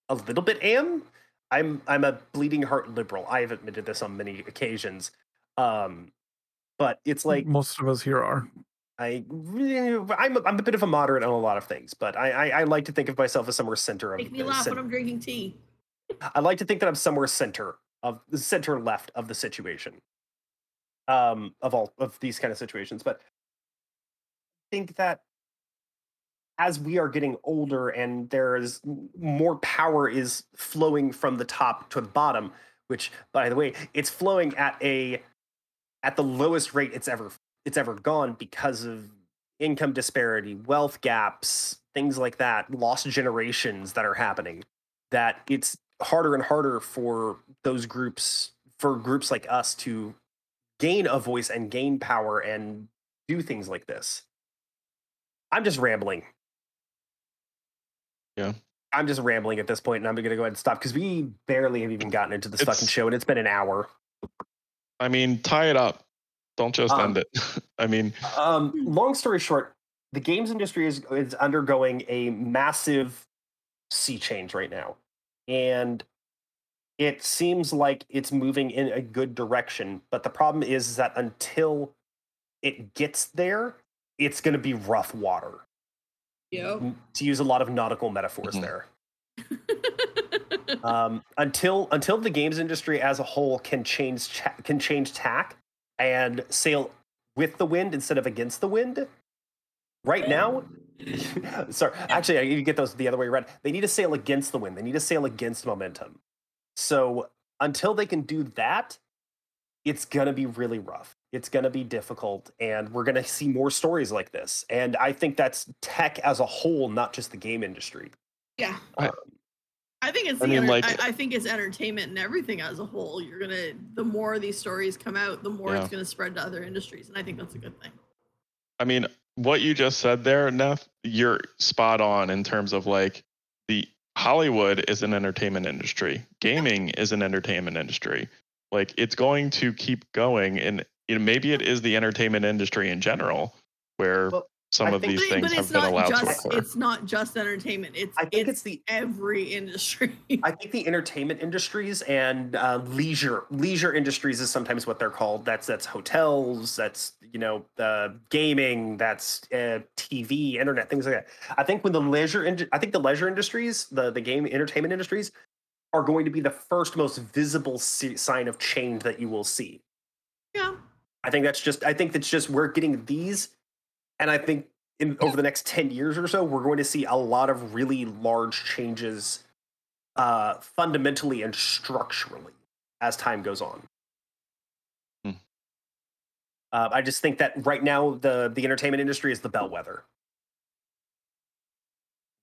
a little bit am. I'm a bleeding heart liberal. I have admitted this on many occasions, but it's like most of us here are. I'm a bit of a moderate on a lot of things, but I like to think of myself as somewhere center of. Make me laugh when I'm drinking tea. I like to think that I'm somewhere center left of the situation, of all of these kind of situations. But I think that as we are getting older and there is more power is flowing from the top to the bottom, which, by the way, it's flowing at the lowest rate it's ever gone because of income disparity, wealth gaps, things like that, lost generations that are happening, that it's harder and harder for those groups, for groups like us to gain a voice and gain power and do things like this. I'm just rambling. Yeah, I'm just rambling at this point, and I'm going to go ahead and stop because we barely have even gotten into this fucking show, and it's been an hour. I mean, tie it up. Don't just end it. I mean, long story short, the games industry is undergoing a massive sea change right now, and it seems like it's moving in a good direction. But the problem is that until it gets there, it's going to be rough water. To use a lot of nautical metaphors there. Until the games industry as a whole can change tack and sail with the wind instead of against the wind. Right now, sorry, actually, I need to get those the other way around. They need to sail against the wind. They need to sail against momentum. So until they can do that, it's going to be really rough. It's going to be difficult, and we're going to see more stories like this. And I think that's tech as a whole, not just the game industry. Yeah. I think it's entertainment and everything as a whole. The more these stories come out, the more it's going to spread to other industries. And I think that's a good thing. I mean, what you just said there, Neff, you're spot on in terms of like the Hollywood is an entertainment industry. Gaming is an entertainment industry. Like it's going to keep going, and you know, maybe it is the entertainment industry in general where things have been allowed to occur. It's not just entertainment. I think it's the every industry. I think the entertainment industries and leisure industries is sometimes what they're called. That's hotels. That's gaming. That's TV, internet, things like that. I think when the leisure industries, the game entertainment industries, are going to be the first most visible sign of change that you will see. Yeah. I think that's just we're getting these, and I think over the next 10 years or so, we're going to see a lot of really large changes fundamentally and structurally as time goes on. I just think that right now the entertainment industry is the bellwether.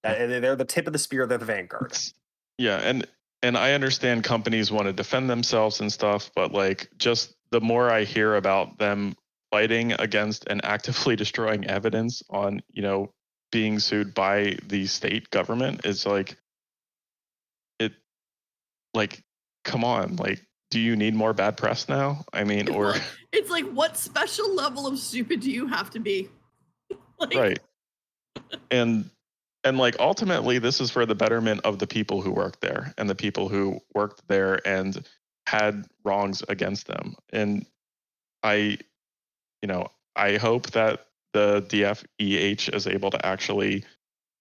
They're the tip of the spear. They're the vanguard. Yeah, and I understand companies want to defend themselves and stuff, but like just the more I hear about them fighting against and actively destroying evidence on, you know, being sued by the state government, it's like, come on, like, do you need more bad press now? I mean, or it's like, what special level of stupid do you have to be? Like... Right. And like, ultimately, this is for the betterment of the people who work there and the people who worked there and had wrongs against them. And I hope that the DFEH is able to actually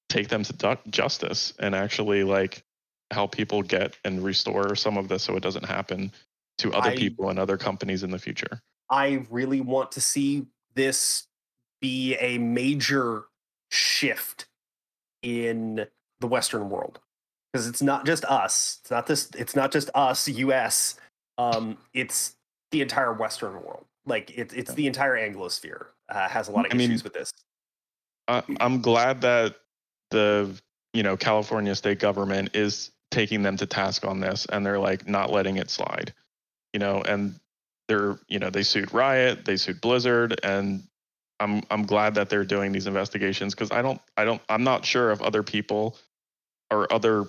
take them to justice and actually like help people get and restore some of this so it doesn't happen to other people and other companies in the future. I really want to see this be a major shift in the Western world, because it's not just us. It's not just us, US. It's the entire Western world. Like it's the entire Anglosphere has a lot of issues with this. I'm glad that the California state government is taking them to task on this, and they're like not letting it slide, and they're, they sued Riot, they sued Blizzard, and I'm glad that they're doing these investigations, because I'm not sure if other people or other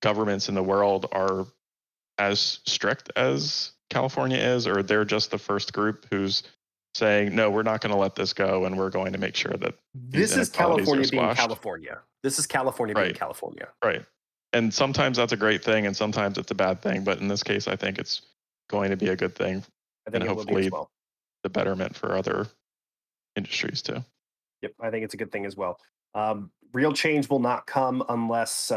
governments in the world are as strict as California is, or they're just the first group who's saying, no, we're not going to let this go, and we're going to make sure that this is California being California. This is California being California. Right. And sometimes that's a great thing, and sometimes it's a bad thing. But in this case, I think it's going to be a good thing, and hopefully the betterment for other industries too. Yep, I think it's a good thing as well. Real change will not come unless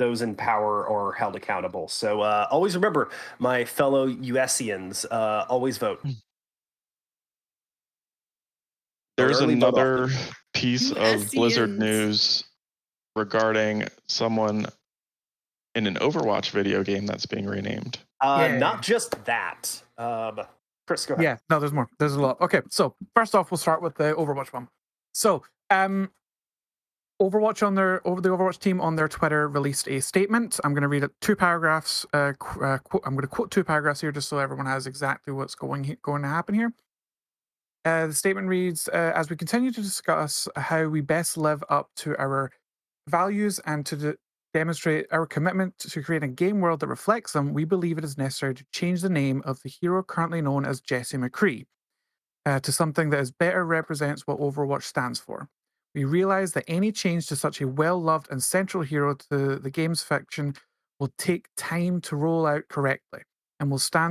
those in power are held accountable. So always remember, my fellow USians, always vote. There's another piece of Blizzard news regarding someone in an Overwatch video game that's being renamed. Not just that. Chris, go ahead. Yeah, no, there's more. There's a lot. Okay, so first off, we'll start with the Overwatch one. So, Overwatch the Overwatch team on their Twitter released a statement. I'm going to read it 2 paragraphs. I'm going to quote 2 paragraphs here, just so everyone has exactly what's going to happen here. The statement reads, as we continue to discuss how we best live up to our values and to demonstrate our commitment to creating a game world that reflects them, we believe it is necessary to change the name of the hero currently known as Jesse McCree to something that is better represents what Overwatch stands for. We realize that any change to such a well-loved and central hero to the game's fiction will take time to roll out correctly, and we'll share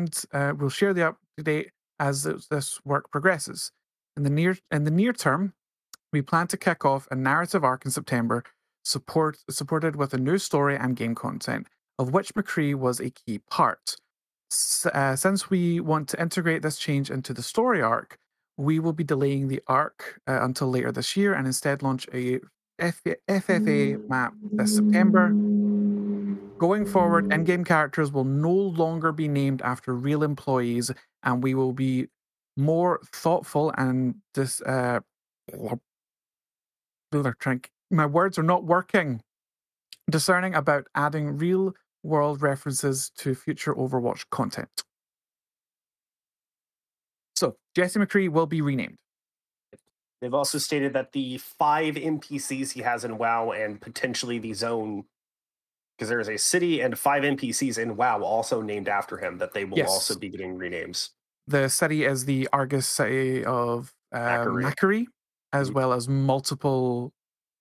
the up-to-date as this work progresses. In the near term, we plan to kick off a narrative arc in September, supported with a new story and game content, of which McCree was a key part. Since we want to integrate this change into the story arc, we will be delaying the arc until later this year, and instead launch a FFA map this September. Going forward, in-game characters will no longer be named after real employees, and we will be more thoughtful and discerning about adding real-world references to future Overwatch content. So, Jesse McCree will be renamed. They've also stated that the 5 NPCs he has in WoW and potentially the zone, because there is a city and 5 NPCs in WoW also named after him, that they will also be getting renames. The city is the Argus city of Macquarie, as well as multiple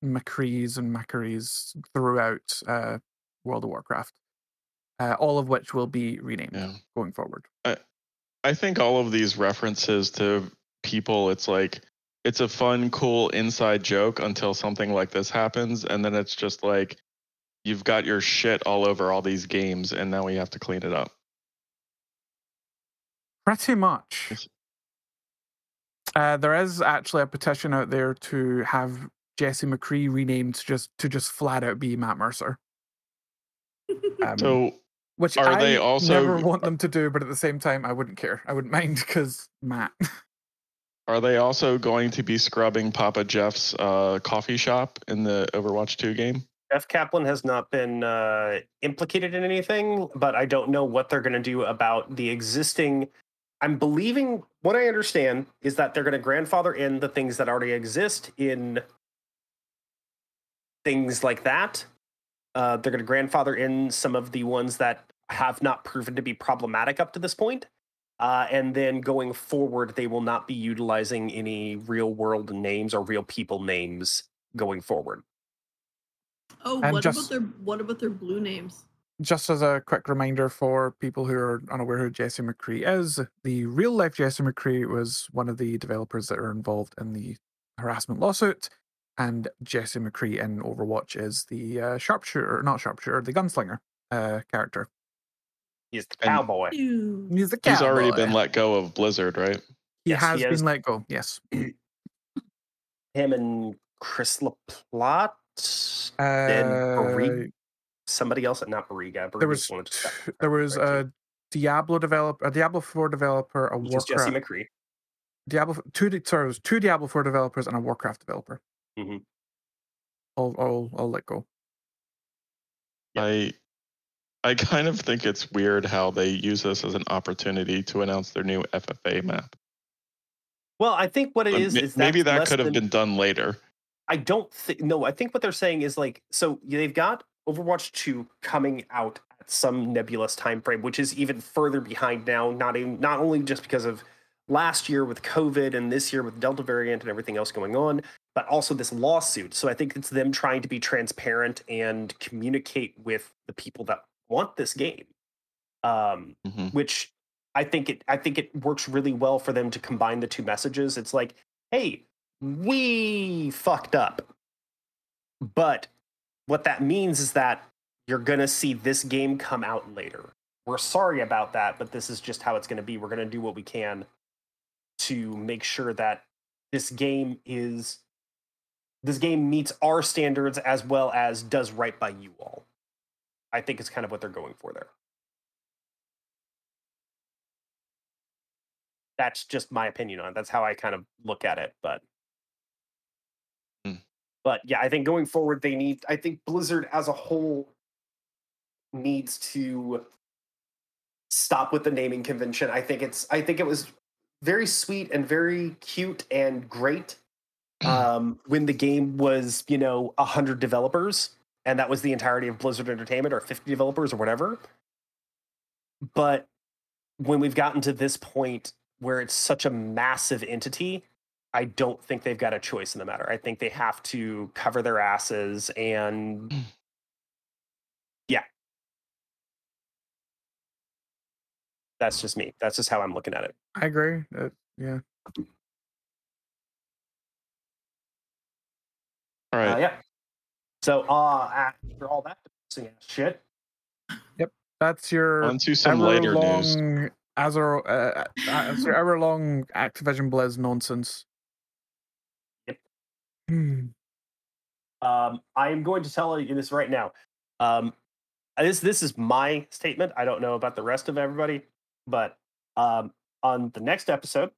McCrees and Macquaries throughout World of Warcraft, all of which will be renamed going forward. I think all of these references to people, it's like, it's a fun, cool inside joke until something like this happens, and then it's just like, you've got your shit all over all these games, and now we have to clean it up. Pretty much. There is actually a petition out there to have Jesse McCree renamed to just flat out be Matt Mercer. Which I never want them to do, but at the same time, I wouldn't care. I wouldn't mind, because Matt. Are they also going to be scrubbing Papa Jeff's coffee shop in the Overwatch 2 game? Jeff Kaplan has not been implicated in anything, but I don't know what they're going to do about the existing. I'm believing what I understand is that they're going to grandfather in the things that already exist in things like that. They're going to grandfather in some of the ones that have not proven to be problematic up to this point. And then going forward, they will not be utilizing any real world names or real people names going forward. Oh, what about their blue names? Just as a quick reminder for people who are unaware who Jesse McCree is, the real life Jesse McCree was one of the developers that are involved in the harassment lawsuit. And Jesse McCree in Overwatch is the the gunslinger character. He's the cowboy. He's the cowboy. He's already been let go of Blizzard, right? He has been let go, yes. Him and Chris LaPlante and Bariga. Somebody else, not Bariga. There was a Diablo 4 developer, a Warcraft. Jesse McCree. Two Diablo 4 developers and a Warcraft developer. Mm-hmm. I'll let go. Yeah. I kind of think it's weird how they use this as an opportunity to announce their new FFA map. Well, I think what it is maybe that could have been done later. I think what they're saying is like, so they've got Overwatch 2 coming out at some nebulous time frame, which is even further behind now, not only just because of last year with COVID and this year with Delta variant and everything else going on, but also this lawsuit. So I think it's them trying to be transparent and communicate with the people that want this game, which I think it works really well for them to combine the two messages. It's like, hey, we fucked up, but what that means is that you're gonna see this game come out later. We're sorry about that, but this is just how it's gonna be. We're gonna do what we can to make sure that this game meets our standards as well as does right by you all. I think it's kind of what they're going for there. That's just my opinion on it. That's how I kind of look at it. But yeah, I think going forward, I think Blizzard as a whole needs to stop with the naming convention. I think it was very sweet and very cute and great when the game was, 100 developers. And that was the entirety of Blizzard Entertainment or 50 developers or whatever. But when we've gotten to this point where it's such a massive entity, I don't think they've got a choice in the matter. I think they have to cover their asses and... yeah. That's just me. That's just how I'm looking at it. I agree. Yeah. All right. Yeah. So, after all that shit. Yep, that's your hour-long Activision Blizz nonsense. Yep. I am going to tell you this right now. This is my statement. I don't know about the rest of everybody, but on the next episode,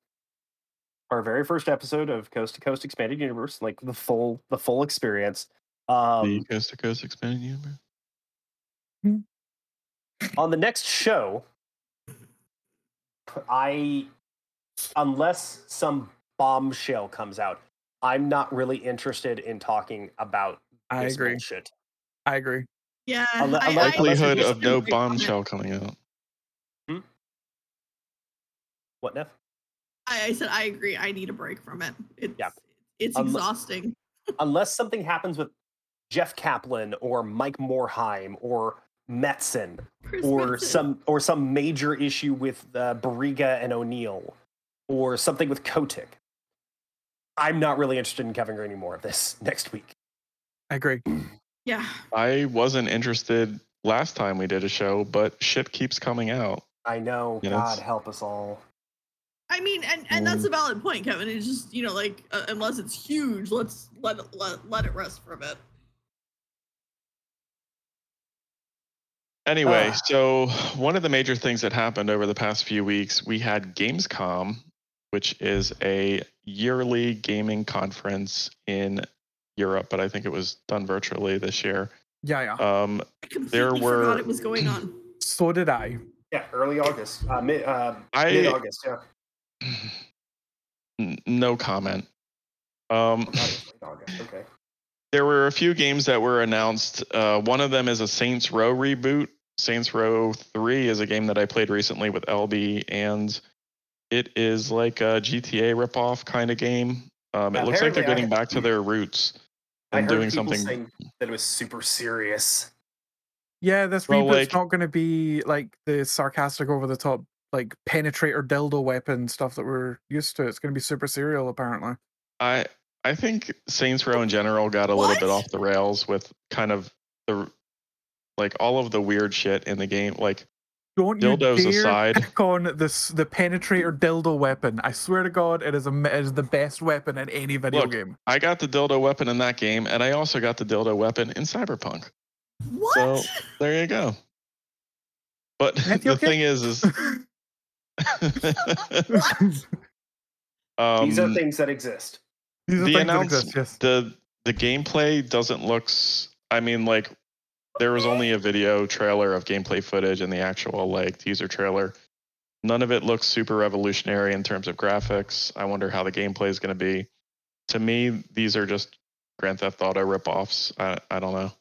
our very first episode of Coast to Coast Expanded Universe, like the full experience. The Coast to Coast Expanded Universe. On the next show, unless some bombshell comes out, I'm not really interested in talking about this bullshit. I agree. Yeah. Likelihood of no bombshell coming out. Hmm? What, Neff? I said I agree. I need a break from it. It's exhausting. Unless something happens with Jeff Kaplan or Mike Morheim or Metzen some major issue with Bariga and O'Neill or something with Kotick, I'm not really interested in covering any more of this next week. I agree. Yeah. I wasn't interested last time we did a show, but shit keeps coming out. I know. God help us all. I mean, and that's a valid point, Kevin. It's just, unless it's huge, let's let it rest for a bit. Anyway, so one of the major things that happened over the past few weeks, we had Gamescom, which is a yearly gaming conference in Europe, but I think it was done virtually this year. Yeah. I completely forgot it was going on. So did I. Yeah, early August. Mid-August, yeah. No comment. Okay. There were a few games that were announced. One of them is a Saints Row reboot. Saints Row 3 is a game that I played recently with LB, and it is like a GTA ripoff kind of game. It looks like they're getting back to their roots and doing something. I heard people saying that it was super serious. Yeah, this reboot's not going to be like the sarcastic, over-the-top, like penetrator dildo weapon stuff that we're used to. It's going to be super serial, apparently. I think Saints Row in general got a little bit off the rails with kind of the all of the weird shit in the game. Like, don't dildos you dare aside, pick on the penetrator dildo weapon. I swear to God, it is the best weapon in any video game. I got the dildo weapon in that game, and I also got the dildo weapon in Cyberpunk. What? So there you go. But thing is these are things that exist. The gameplay doesn't look. I mean, there was only a video trailer of gameplay footage and the actual teaser trailer. None of it looks super revolutionary in terms of graphics. I wonder how the gameplay is going to be. To me, these are just Grand Theft Auto ripoffs. I don't know.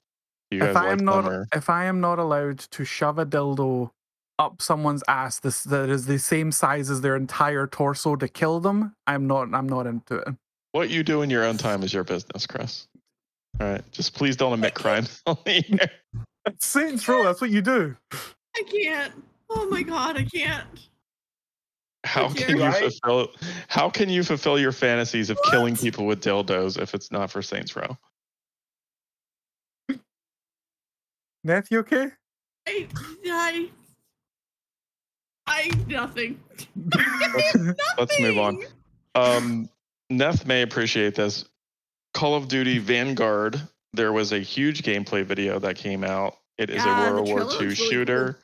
If I am not allowed to shove a dildo up someone's ass that is the same size as their entire torso to kill them, I'm not into it. What you do in your own time is your business, Chris. All right, just please don't admit crimes on the air. It's Saints Row, that's what you do. I can't. Oh my God, I can't. How can you fulfill your fantasies of killing people with dildos if it's not for Saints Row? Nath, you okay? I nothing. Let's move on. Neth may appreciate this. Call of Duty Vanguard, there was a huge gameplay video that came out. It is a World War II shooter.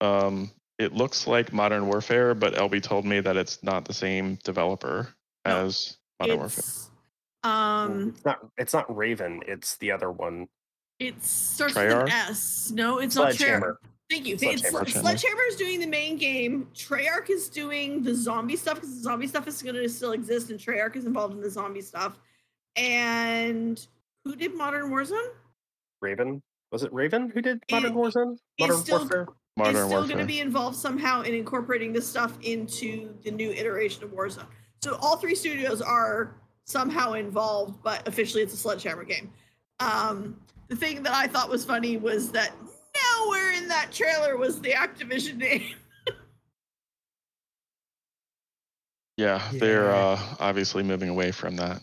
Cool. It looks like Modern Warfare, but LB told me that it's not the same developer as Modern Warfare. It's not Raven, it's the other one. It starts with an S. No, it's not Treyarch. Thank you. Sledgehammer is doing the main game. Treyarch is doing the zombie stuff because the zombie stuff is going to still exist, and Treyarch is involved in the zombie stuff. And who did Modern Warzone? Raven. Was it Raven who did Modern Warzone? Modern Warfare is still going to be involved somehow in incorporating this stuff into the new iteration of Warzone. So all three studios are somehow involved, but officially it's a Sledgehammer game. The thing that I thought was funny was that nowhere in that trailer was the Activision name. Yeah, they're obviously moving away from that.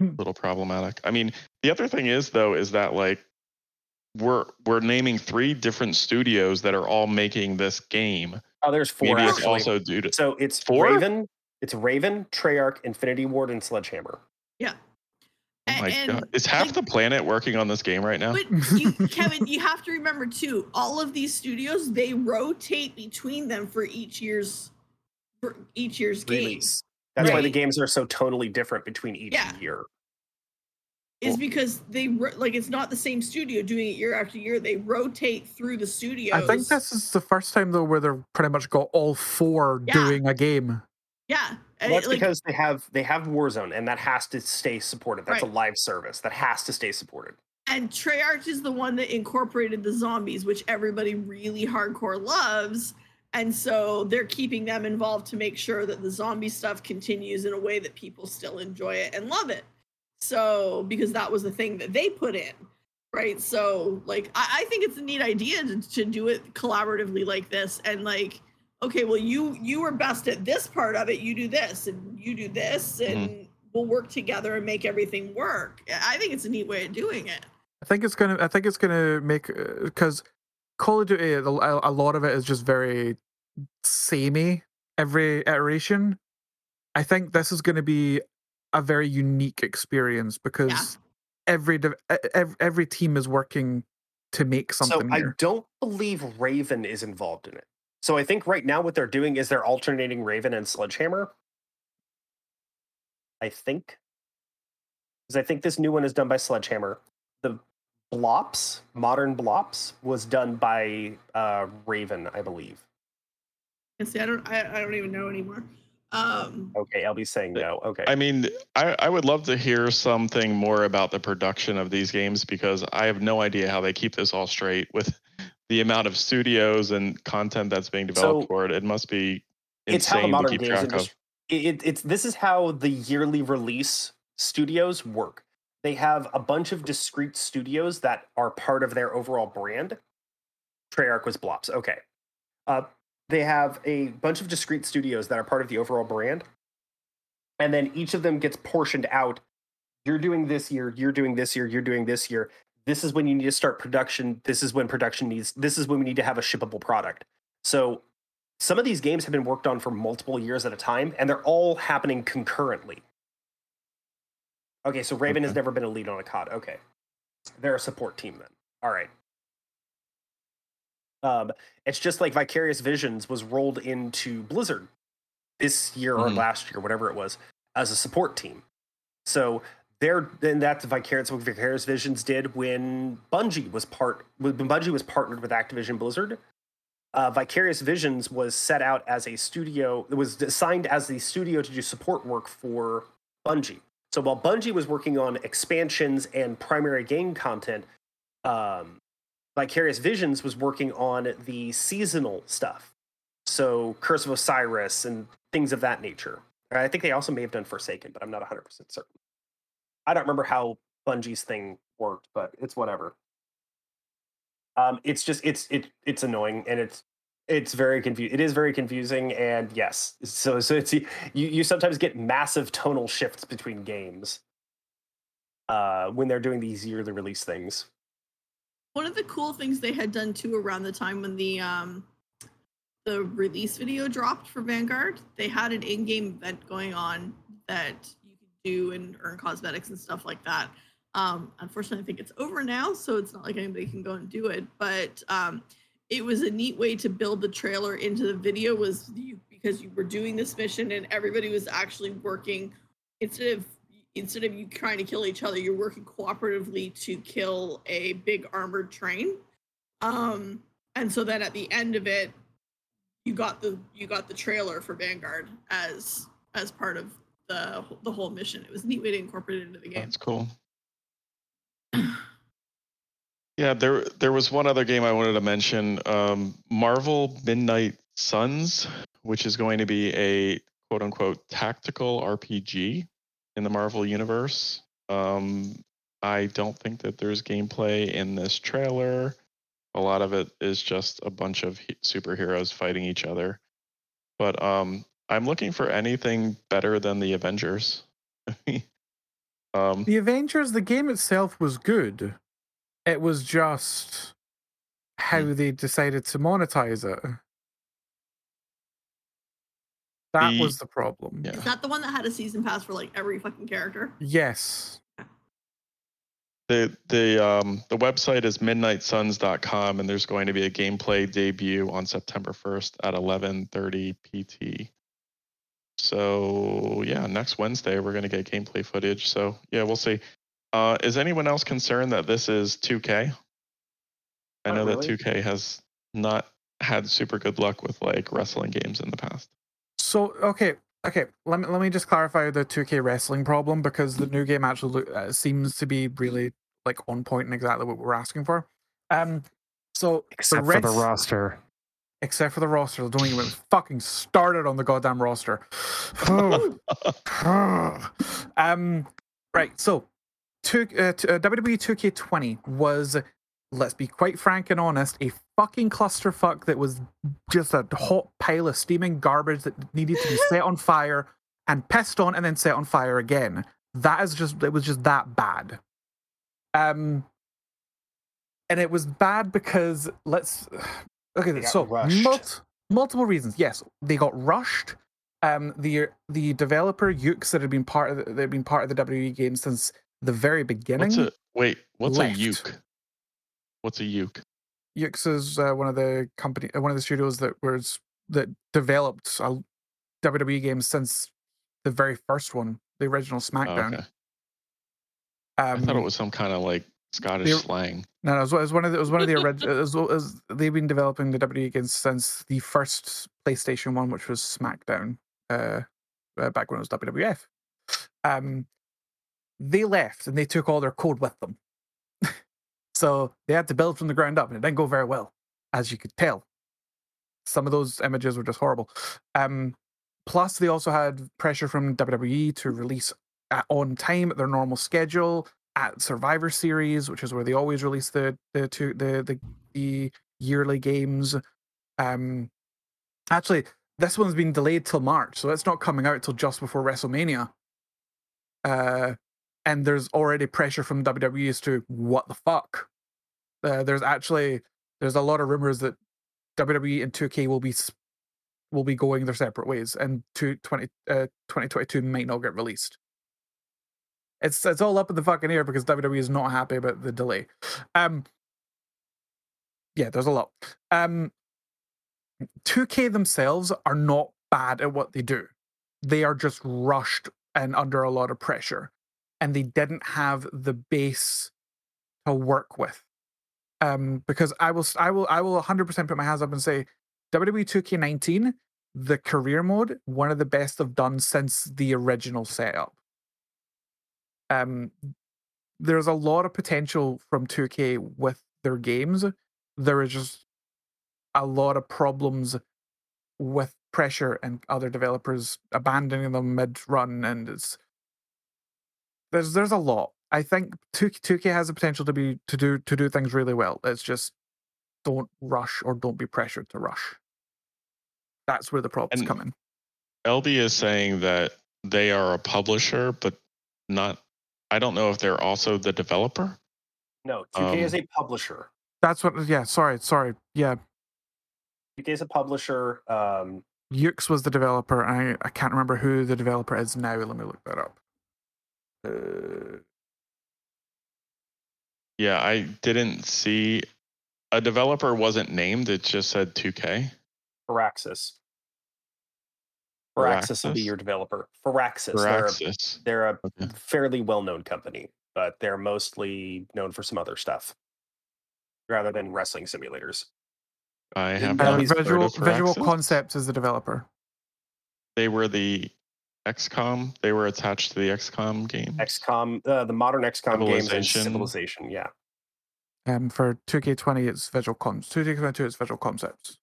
A little problematic. I mean, the other thing is, though, is that we're naming three different studios that are all making this game. Oh, there's four. Maybe it's also due to so it's four? Raven. It's Raven, Treyarch, Infinity Ward, and Sledgehammer. Yeah. Oh my God. Is half the planet working on this game right now? But Kevin, you have to remember too, all of these studios, they rotate between them for each year's games. That's why the games are so totally different between each year. Is because they it's not the same studio doing it year after year. They rotate through the studios. I think this is the first time though where they're pretty much got all four doing a game. Yeah. Well, that's because they have Warzone, and that has to stay supported. That's a live service that has to stay supported. And Treyarch is the one that incorporated the zombies, which everybody really hardcore loves, and so they're keeping them involved to make sure that the zombie stuff continues in a way that people still enjoy it and love it. So because that was the thing that they put in, right? So I think it's a neat idea to do it collaboratively like this, and okay, well, you were best at this part of it. You do this, and you do this, and we'll work together and make everything work. I think it's a neat way of doing it. I think it's gonna make because Call of Duty. A lot of it is just very samey every iteration. I think this is going to be a very unique experience because every team is working to make something. So I don't believe Raven is involved in it. So I think right now what they're doing is they're alternating Raven and Sledgehammer. I think. Because I think this new one is done by Sledgehammer. The Blops, Modern Blops, was done by Raven, I believe. And see, I don't even know anymore. Okay, I'll be saying no. Okay. I mean, I would love to hear something more about the production of these games, because I have no idea how they keep this all straight with the amount of studios and content that's being developed for it. It must be insane to keep track of. This is how the yearly release studios work. They have a bunch of discrete studios that are part of their overall brand. Treyarch was Blops. Okay. They have a bunch of discrete studios that are part of the overall brand. And then each of them gets portioned out. You're doing this year, you're doing this year, you're doing this year. This is when you need to start production. This is when production needs, this is when we need to have a shippable product. So some of these games have been worked on for multiple years at a time, and they're all happening concurrently. Okay, so Raven has never been a lead on a COD. Okay. They're a support team then. All right. It's just like Vicarious Visions was rolled into Blizzard this year or last year, whatever it was, as a support team. So that's what Vicarious Visions did when Bungie was partnered with Activision Blizzard. Vicarious Visions was set out as a studio. It was assigned as the studio to do support work for Bungie. So while Bungie was working on expansions and primary game content, Vicarious Visions was working on the seasonal stuff. So Curse of Osiris and things of that nature. I think they also may have done Forsaken, but I'm not 100% certain. I don't remember how Bungie's thing worked, but it's whatever. It's annoying, and it's very confusing. It is very confusing, and yes. So it's you sometimes get massive tonal shifts between games when they're doing these yearly release things. One of the cool things they had done too around the time when the release video dropped for Vanguard, they had an in-game event going on that you could do and earn cosmetics and stuff like that. Unfortunately, I think it's over now, so it's not like anybody can go and do it. But it was a neat way to build the trailer into the video because you were doing this mission and everybody was actually working instead of you trying to kill each other, you're working cooperatively to kill a big armored train. And so then at the end of it, you got the trailer for Vanguard as part of the whole mission. It was a neat way to incorporate it into the game. That's cool. Yeah, there was one other game I wanted to mention, Marvel Midnight Suns, which is going to be a quote-unquote tactical RPG in the Marvel universe. I don't think that there's gameplay in this trailer. A lot of it is just a bunch of superheroes fighting each other. But I'm looking for anything better than the Avengers. The Avengers, the game itself was good. It was just how they decided to monetize it. That was the problem. Yeah. Is that the one that had a season pass for like every fucking character? Yes. The website is midnightsuns.com, and there's going to be a gameplay debut on September 1st at 11:30 PT. So yeah, next Wednesday we're going to get gameplay footage. So yeah, we'll see. Is anyone else concerned that this is 2K? I know that 2K has not had super good luck with like wrestling games in the past. So okay. Let me just clarify the 2K wrestling problem, because the new game actually seems to be really like on point and exactly what we're asking for. Except for the roster. Except for the roster. Don't even fucking started on the goddamn roster. Right. So WWE 2K20 was, let's be quite frank and honest, a fucking clusterfuck that was just a hot pile of steaming garbage that needed to be set on fire and pissed on and then set on fire again. It was just that bad. And it was bad because multiple reasons. Yes, they got rushed. The developer Yuke's that had been part of the WWE game since the very beginning. What's a Yuke? Yuke's is one of the studios that developed WWE games since the very first one, the original SmackDown. Oh, okay. I thought it was some kind of like Scottish slang. No, it was one of the original. They've been developing the WWE games since the first PlayStation one, which was SmackDown, back when it was WWF. They left and they took all their code with them, so they had to build from the ground up, and it didn't go very well, as you could tell. Some of those images were just horrible. Plus, they also had pressure from WWE to release on time at their normal schedule at Survivor Series, which is where they always release the yearly games. Actually, this one's been delayed till March, so it's not coming out till just before WrestleMania. And there's already pressure from WWE as to what the fuck. There's a lot of rumors that WWE and 2K will be going their separate ways, and 2022 might not get released. It's all up in the fucking air because WWE is not happy about the delay. Yeah, there's a lot. 2K themselves are not bad at what they do. They are just rushed and under a lot of pressure. And they didn't have the base to work with. Because I will 100% put my hands up and say WWE 2K19, the career mode, one of the best they've done since the original setup. There's a lot of potential from 2K with their games. There is just a lot of problems with pressure and other developers abandoning them mid-run, and there's a lot. I think 2K has the potential to do things really well. It's just don't rush, or don't be pressured to rush. That's where the problems come in. LB is saying that they are a publisher, but not. I don't know if they're also the developer. No, 2K is a publisher. That's what. Yeah, sorry. Yeah, 2K is a publisher. Yuke's was the developer. I can't remember who the developer is now. Let me look that up. Yeah, I didn't see. A developer wasn't named. It just said 2K. Firaxis. Firaxis will be your developer. Firaxis. They're a fairly well-known company, but they're mostly known for some other stuff rather than wrestling simulators. I have Visual Concepts as the developer. They were the XCOM. They were attached to the XCOM game. XCOM, the modern XCOM games, and Civilization. Yeah. For 2K20, it's Visual Concepts. 2K22, it's Visual Concepts.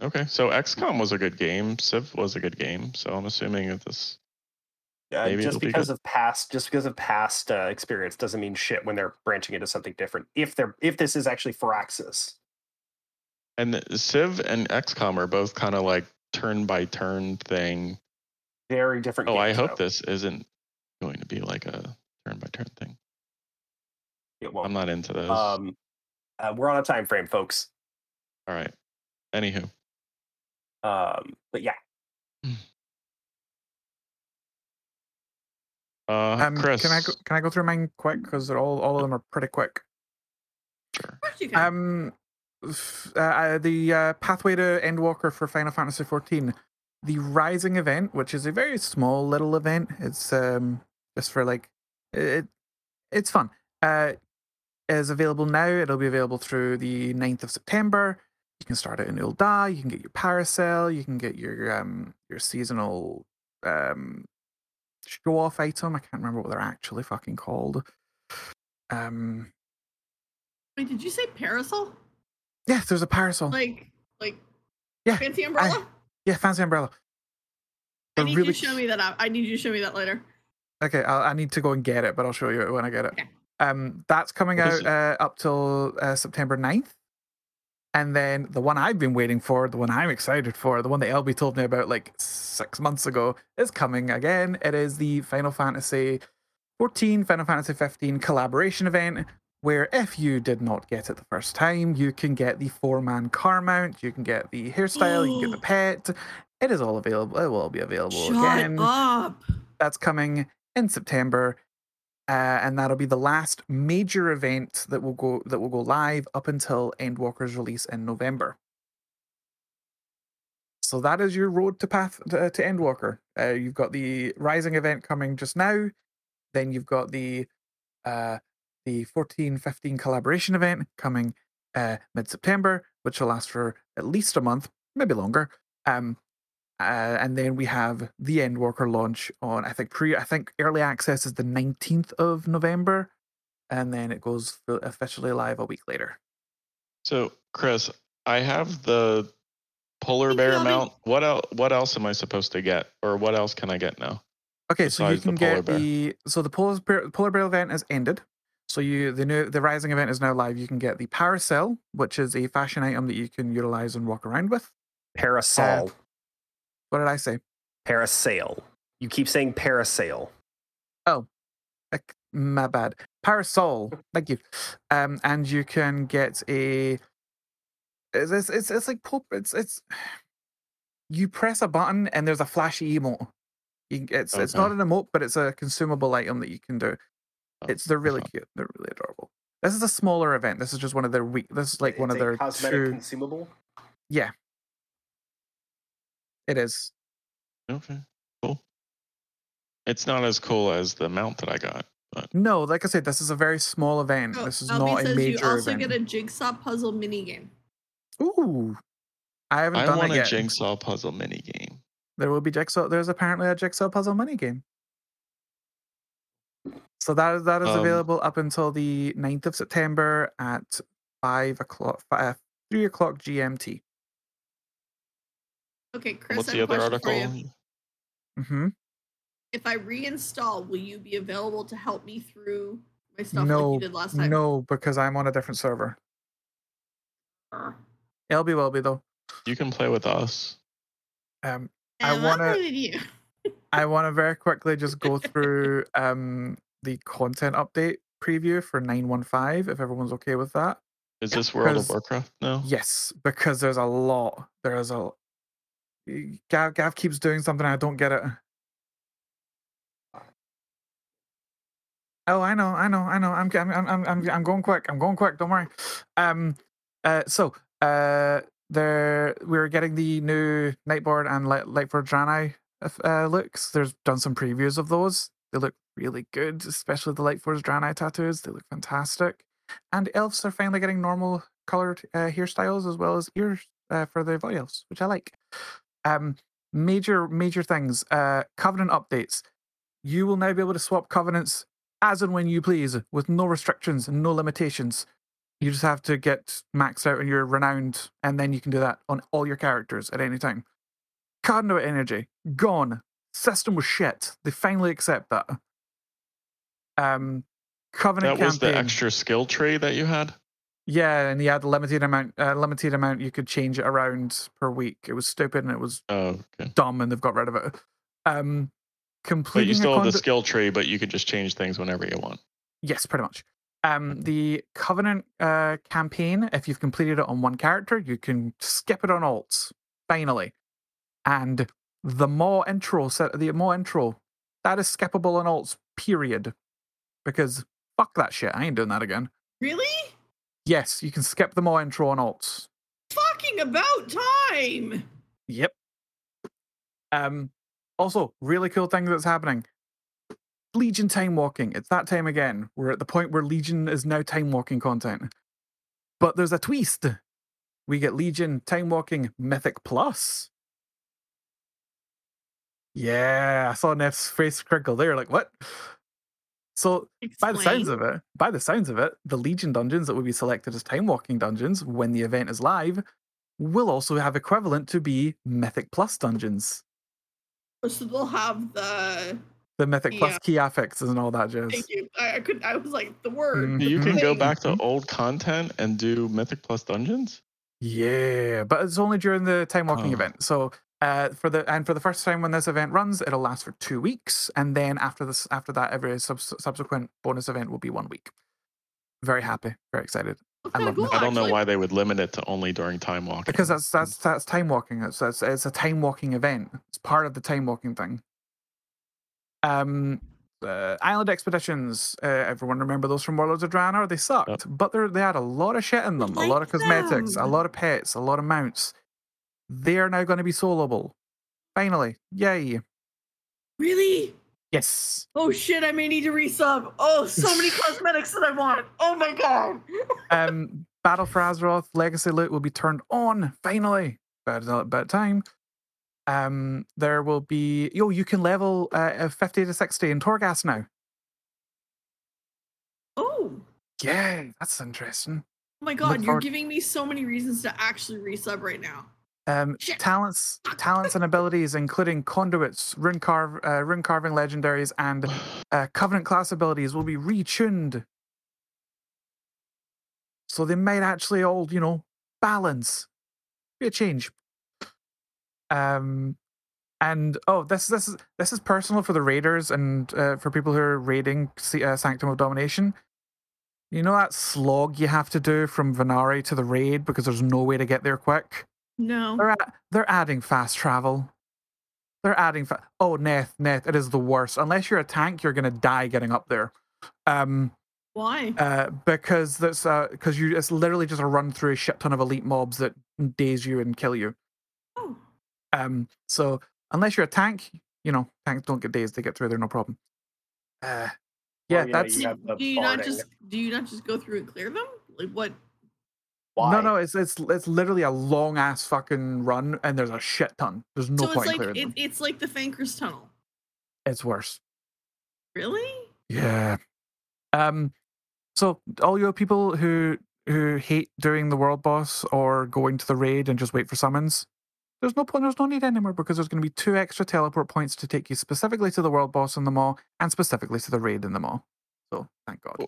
Okay, so XCOM was a good game. Civ was a good game. So I'm assuming that this. Just because of past experience doesn't mean shit when they're branching into something different. If this is actually Firaxis. And Civ and XCOM are both kind of like turn by turn thing. Very different. Oh, I hope this isn't going to be like a turn by turn thing. I'm not into those. We're on a time frame, folks. All right. Anywho. But yeah. Chris, can I go through mine quick? Because they're all of them are pretty quick. Sure. The pathway to Endwalker for Final Fantasy XIV, the Rising event, which is a very small little event. It's just for like it's fun. Is available now. It'll be available through the 9th of September. You can start it in Ulda. You can get your Paracel. You can get your seasonal show off item. I can't remember what they're actually fucking called. Wait, did you say Parasol? Yes, there's a Parasol. Like fancy umbrella. Fancy umbrella. I need you to show me that later. Okay, I need to go and get it, but I'll show you it when I get it. Okay. That's coming out up till September 9th. And then the one I've been waiting for, the one I'm excited for, the one that LB told me about like 6 months ago, is coming again. It is the Final Fantasy XIV, Final Fantasy XV collaboration event, where if you did not get it the first time, you can get the 4-man car mount, you can get the hairstyle, you can get the pet. It is all available. It will be available again. That's coming in September. And that'll be the last major event that will go live up until Endwalker's release in November. So that is your road to path to Endwalker. You've got the Rising event coming just now. Then you've got the 14-15 collaboration event coming mid-September, which will last for at least a month, maybe longer. And then we have the Endwalker launch on, I think early access is the 19th of November, and then it goes officially live a week later. So, Chris, I have the polar bear mount. What else am I supposed to get, or what else can I get now? Okay, so you can get the polar bear event has ended. So the Rising event is now live. You can get the parasol, which is a fashion item that you can utilize and walk around with. Parasol. What did I say? Parasail. You keep saying parasail. Oh, my bad. Parasol. Thank you. And you can get a. It's like you press a button and there's a flashy emote. It's not an emote, but it's a consumable item that you can do. They're really cute. They're really adorable. This is a smaller event. This is just one of their week. This is like one of their cosmetic two... consumable. Yeah. It is. Okay, cool. It's not as cool as the mount that I got. But... No, like I said, this is a very small event. Oh, this is not a major event. You also get a jigsaw puzzle minigame. Ooh. I haven't done it yet. I want a jigsaw puzzle minigame. There will be jigsaw. There's apparently a jigsaw puzzle minigame. So that is available up until the 9th of September at 3 o'clock GMT. Okay, Chris, what's the other article? Mm-hmm. If I reinstall, will you be available to help me through my stuff like you did last time? No, because I'm on a different server. Elby will be, though. You can play with us. I want to very quickly just go through the content update preview for 9.15, if everyone's okay with that. Is this World of Warcraft now? Yes, because there's a lot. Gav keeps doing something. I don't get it. Oh, I know. I'm going quick. Don't worry. So we're getting the new Nightborn and Lightford Draenei looks. There's done some previews of those. They look really good, especially the Lightford Draenei tattoos. They look fantastic. And elves are finally getting normal colored hairstyles as well as ears for their void elves, which I like. Major things. Covenant updates. You will now be able to swap covenants as and when you please, with no restrictions and no limitations. You just have to get maxed out on your renowned, and then you can do that on all your characters at any time. Conduit energy gone. System was shit. They finally accept that. Covenant. That was campaign. The extra skill tree that you had. Yeah, and you had a limited amount you could change it around per week. It was stupid and it was dumb, and they've got rid of it. But you still have the skill tree, but you could just change things whenever you want. Yes, pretty much. The Covenant campaign, if you've completed it on one character, you can skip it on alts, finally. And the more intro, that is skippable on alts, period. Because fuck that shit, I ain't doing that again. Really? Yes, you can skip the more intro on alts. Fucking about time! Yep. Also, really cool thing that's happening. Legion time walking. It's that time again. We're at the point where Legion is now time walking content. But there's a twist. We get Legion time walking Mythic Plus. Yeah, I saw Neff's face crinkle there. Like, what? So, Explain. by the sounds of it, the Legion dungeons that will be selected as time walking dungeons when the event is live will also have equivalent to be Mythic Plus dungeons. So they'll have the Mythic Plus key affixes and all that jazz. Thank you. I was like the word. Mm-hmm. You can go back to old content and do Mythic Plus dungeons. Yeah, but it's only during the time walking event. So. For the first time when this event runs, it'll last for 2 weeks, and then after that, every subsequent bonus event will be 1 week. Very happy, very excited. I don't know why they would limit it to only during time walking. Because that's time walking. It's a time walking event. It's part of the time walking thing. Island Expeditions, everyone remember those from Warlords of Draenor? They sucked, but they had a lot of shit in them, a lot of cosmetics, a lot of pets, a lot of mounts. They are now going to be soloable. Finally. Yay. Really? Yes. Oh shit, I may need to resub. Oh, so many cosmetics that I want. Oh my god. Battle for Azeroth Legacy loot will be turned on, finally. About time. There will be... you can level 50 to 60 in Torghast now. Oh. Yeah, that's interesting. Oh my god, you're giving me so many reasons to actually resub right now. Talents and abilities, including conduits, rune carving legendaries, and Covenant class abilities will be retuned. So they might actually all, balance. Be a change. This is personal for the raiders and for people who are raiding Sanctum of Domination. You know that slog you have to do from Venari to the raid because there's no way to get there quick? No. They're adding fast travel. They're adding Neth, it is the worst. Unless you're a tank, you're going to die getting up there. Why? Because that's it's literally just a run through a shit ton of elite mobs that daze you and kill you. Oh. So unless you're a tank, tanks don't get dazed; they get through there no problem. That's. Do you not just go through and clear them? Like what? Why? No, it's literally a long ass fucking run, and there's a shit ton. There's no point in clearing them. It's like the Fankers Tunnel. It's worse. Really? Yeah. So all your people who hate doing the world boss or going to the raid and just wait for summons, there's no point. There's no need anymore because there's going to be 2 extra teleport points to take you specifically to the world boss in the mall and specifically to the raid in the mall. So thank God.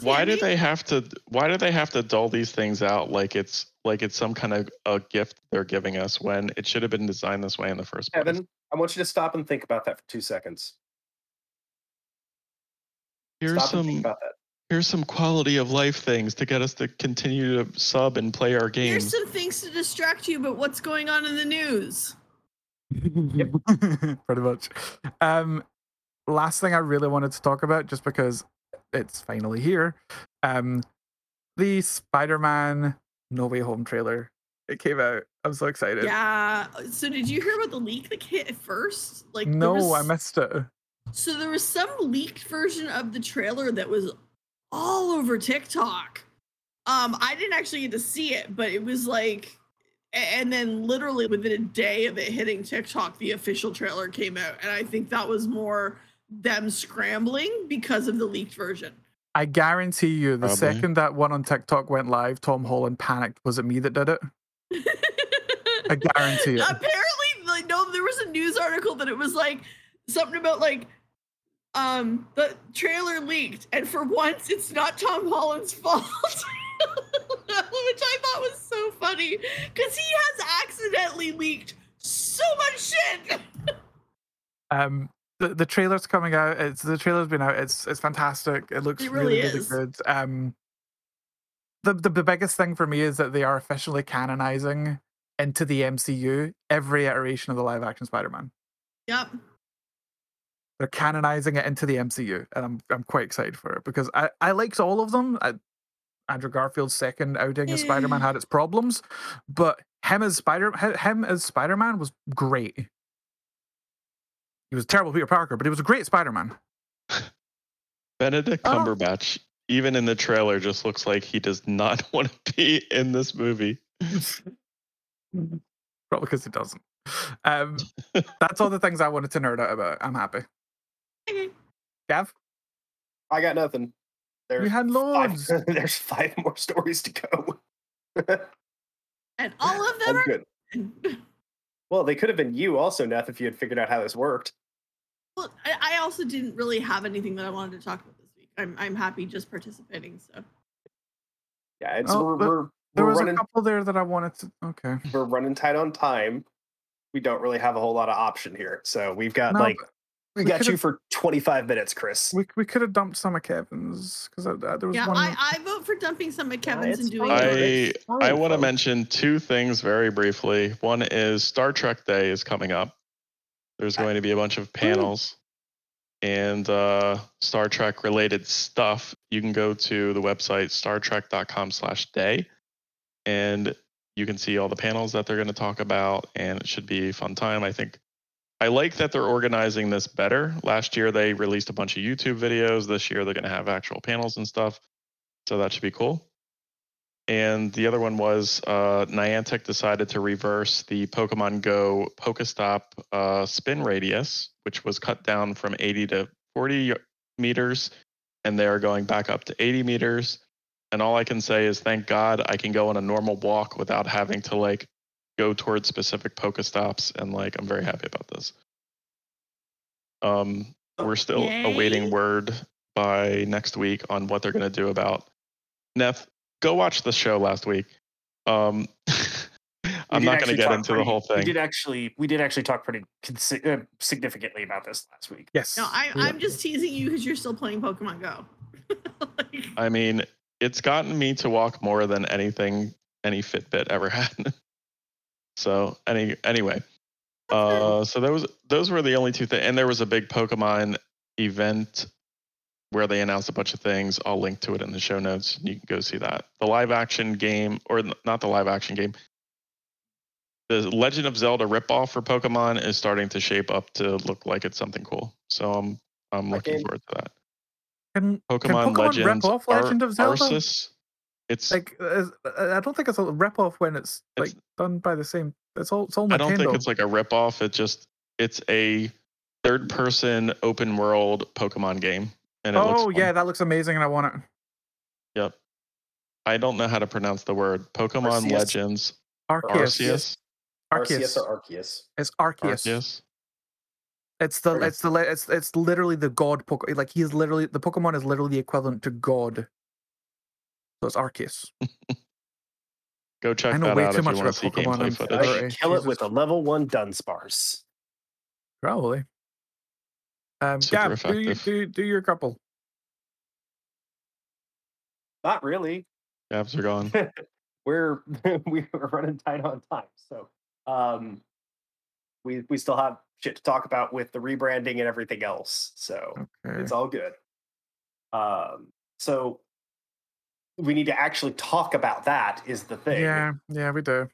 Why do they have to dull these things out like it's some kind of a gift they're giving us when it should have been designed this way in the first place? Evan, I want you to stop and think about that for 2 seconds. Here's some quality of life things to get us to continue to sub and play our games. Here's some things to distract you, but what's going on in the news? Yep. Pretty much. Last thing I really wanted to talk about, just because it's finally here, the Spider-Man No Way Home trailer. It came out. I'm so excited. Yeah. So did you hear about the leak that hit at first? I missed it. So there was some leaked version of the trailer that was all over TikTok. I didn't actually get to see it, but it was like, and then literally within a day of it hitting TikTok, the official trailer came out. And I think that was more them scrambling because of the leaked version. I guarantee you the second that one on TikTok went live, Tom Holland panicked. Was it me that did it? I guarantee it. Apparently, there was a news article that it was like, something about the trailer leaked, and for once it's not Tom Holland's fault, which I thought was so funny because he has accidentally leaked so much shit. The trailer's coming out. The trailer's been out. It's fantastic. It looks really good. The biggest thing for me is that they are officially canonizing into the MCU every iteration of the live action Spider-Man. Yep. They're canonizing it into the MCU, and I'm quite excited for it because I liked all of them. Andrew Garfield's second outing as Spider-Man had its problems, but him as Spider-Man was great. He was terrible Peter Parker, but he was a great Spider-Man. Benedict Cumberbatch, even in the trailer, just looks like he does not want to be in this movie. Probably because he doesn't. That's all the things I wanted to nerd out about. I'm happy. Gav? I got nothing. You had loads. There's 5 more stories to go. And all of them good. Well, they could have been you also, Neth, if you had figured out how this worked. Well, I also didn't really have anything that I wanted to talk about this week. I'm happy just participating, so. Yeah, there was a couple there that I wanted to... Okay. We're running tight on time. We don't really have a whole lot of option here. So we've got... We got you for 25 minutes, Chris. We could have dumped some of Kevin's because there was one. Yeah, I vote for dumping some of Kevin's and doing. I want to mention 2 things very briefly. One is Star Trek Day is coming up. There's going to be a bunch of panels, and Star Trek related stuff, you can go to the website startrek.com/day, and you can see all the panels that they're going to talk about, and it should be a fun time. I think I like that they're organizing this better. Last year, they released a bunch of YouTube videos. This year, they're going to have actual panels and stuff, so that should be cool. And the other one was Niantic decided to reverse the Pokemon Go Pokestop spin radius, which was cut down from 80 to 40 meters, and they are going back up to 80 meters. And all I can say is, thank God I can go on a normal walk without having to like go towards specific Pokestops, and like I'm very happy about this. We're still awaiting word by next week on what they're going to do about Neph. Go watch the show last week. I'm not going to get into the whole thing. We did actually talk pretty significantly about this last week. Yes. No, I'm just teasing you because you're still playing Pokemon Go. Like, I mean, it's gotten me to walk more than anything any Fitbit ever had. So anyway, so those were the only two things, and there was a big Pokemon event where they announced a bunch of things. I'll link to it in the show notes. You can go see that. The live action game, or not the live action game, the Legend of Zelda ripoff for Pokemon is starting to shape up to look like it's something cool. So I'm looking forward to that. Can Pokemon Legends rip off Legend of Zelda? Arceus, it's like I don't think it's a rip off when it's done by the same. It's all Nintendo. I don't think it's like a rip off. It's a third person open world Pokemon game. And that looks amazing, and I want it. Yep. I don't know how to pronounce the word. Pokemon Arceus. Legends. Arceus. It's Arceus. Arceus. It's literally the god Pokemon. Like, the Pokemon is literally the equivalent to God. So it's Arceus. Go check that out if you want to see gameplay footage. I should kill it with a level 1 Dunsparce. Probably. Gab, do your couple. Not really. Gabs are gone. We're running tight on time, so we still have shit to talk about with the rebranding and everything else. So It's all good. So we need to actually talk about that is the thing. Yeah, we do.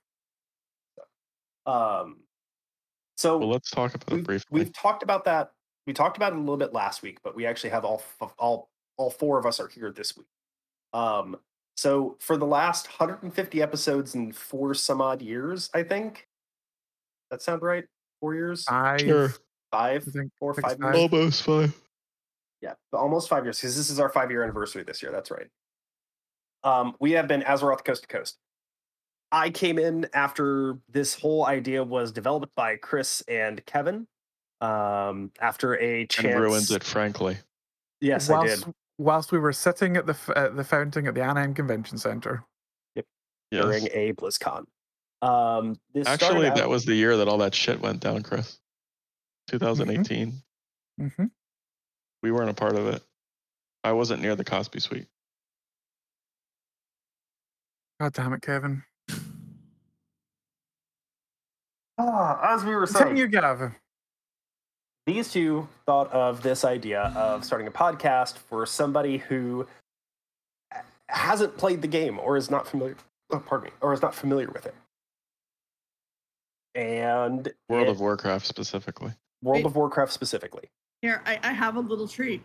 So let's talk about it briefly. We've talked about that. We talked about it a little bit last week, but we actually have all four of us are here this week. So for the last 150 episodes in 4 some odd years, I think. That sound right? 4 years? Five. Almost 5. Yeah, almost 5 years, because this is our 5-year anniversary this year. That's right. We have been Azeroth Coast to Coast. I came in after this whole idea was developed by Chris and Kevin. After a chance, and ruins it, frankly. Yes, I did. Whilst we were sitting at the fountain at the Anaheim Convention Center. Yep. Yes. During a BlizzCon. That was the year that all that shit went down, Chris. 2018. Mm-hmm. We weren't a part of it. I wasn't near the Cosby Suite. God damn it, Kevin. As we were saying, you get over. These two thought of this idea of starting a podcast for somebody who hasn't played the game or is not familiar. Is not familiar with it. And World of Warcraft specifically. Here, I have a little treat.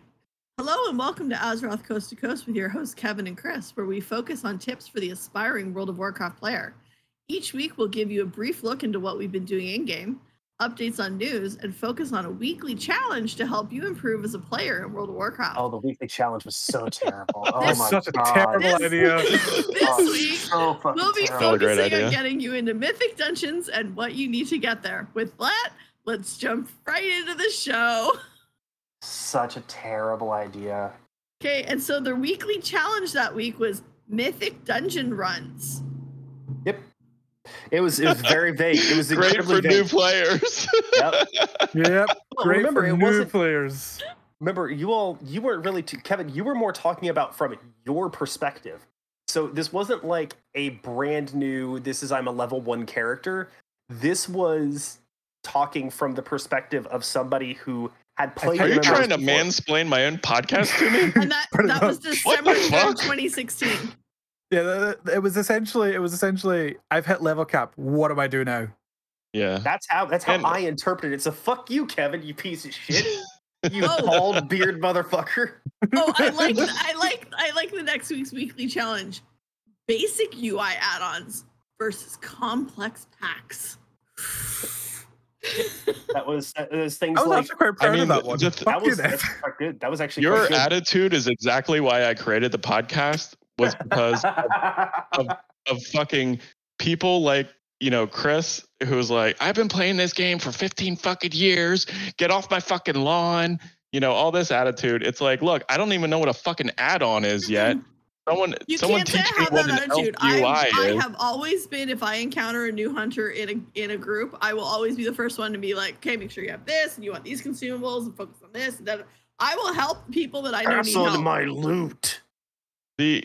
Hello and welcome to Azeroth Coast to Coast with your hosts Kevin and Chris, where we focus on tips for the aspiring World of Warcraft player. Each week, we'll give you a brief look into what we've been doing in game, updates on news, and focus on a weekly challenge to help you improve as a player in World of Warcraft. Oh, the weekly challenge was so terrible. Such a terrible idea. This week, we'll be focusing on getting you into mythic dungeons and what you need to get there. With that, let's jump right into the show. Such a terrible idea. Okay, and so the weekly challenge that week was mythic dungeon runs. Yep. It was very vague. It was great for vague. New players. Yep. Well, great for new players. Remember, you weren't really Kevin. You were more talking about from your perspective. So this wasn't like a brand new. I'm a level 1 character. This was talking from the perspective of somebody who had played. Are you trying to mansplain my own podcast to me? And that was December 2016. Yeah, it was essentially I've hit level cap. What do I do now? Yeah. That's how I interpreted it. So fuck you, Kevin, you piece of shit. You bald beard motherfucker. Oh, I like the next week's weekly challenge. Basic UI add-ons versus complex packs. That was things. I was actually quite proud of that one. That was quite good. That was actually your attitude is exactly why I created the podcast, was because of fucking people like, you know, Chris, who's like, I've been playing this game for 15 fucking years. Get off my fucking lawn. You know, all this attitude. It's like, look, I don't even know what a fucking add-on is yet. Someone teach me what an LUI is. I have always been, if I encounter a new hunter in a group, I will always be the first one to be like, okay, make sure you have this, and you want these consumables, and focus on this. And that. I will help people that I know need help. My loot. A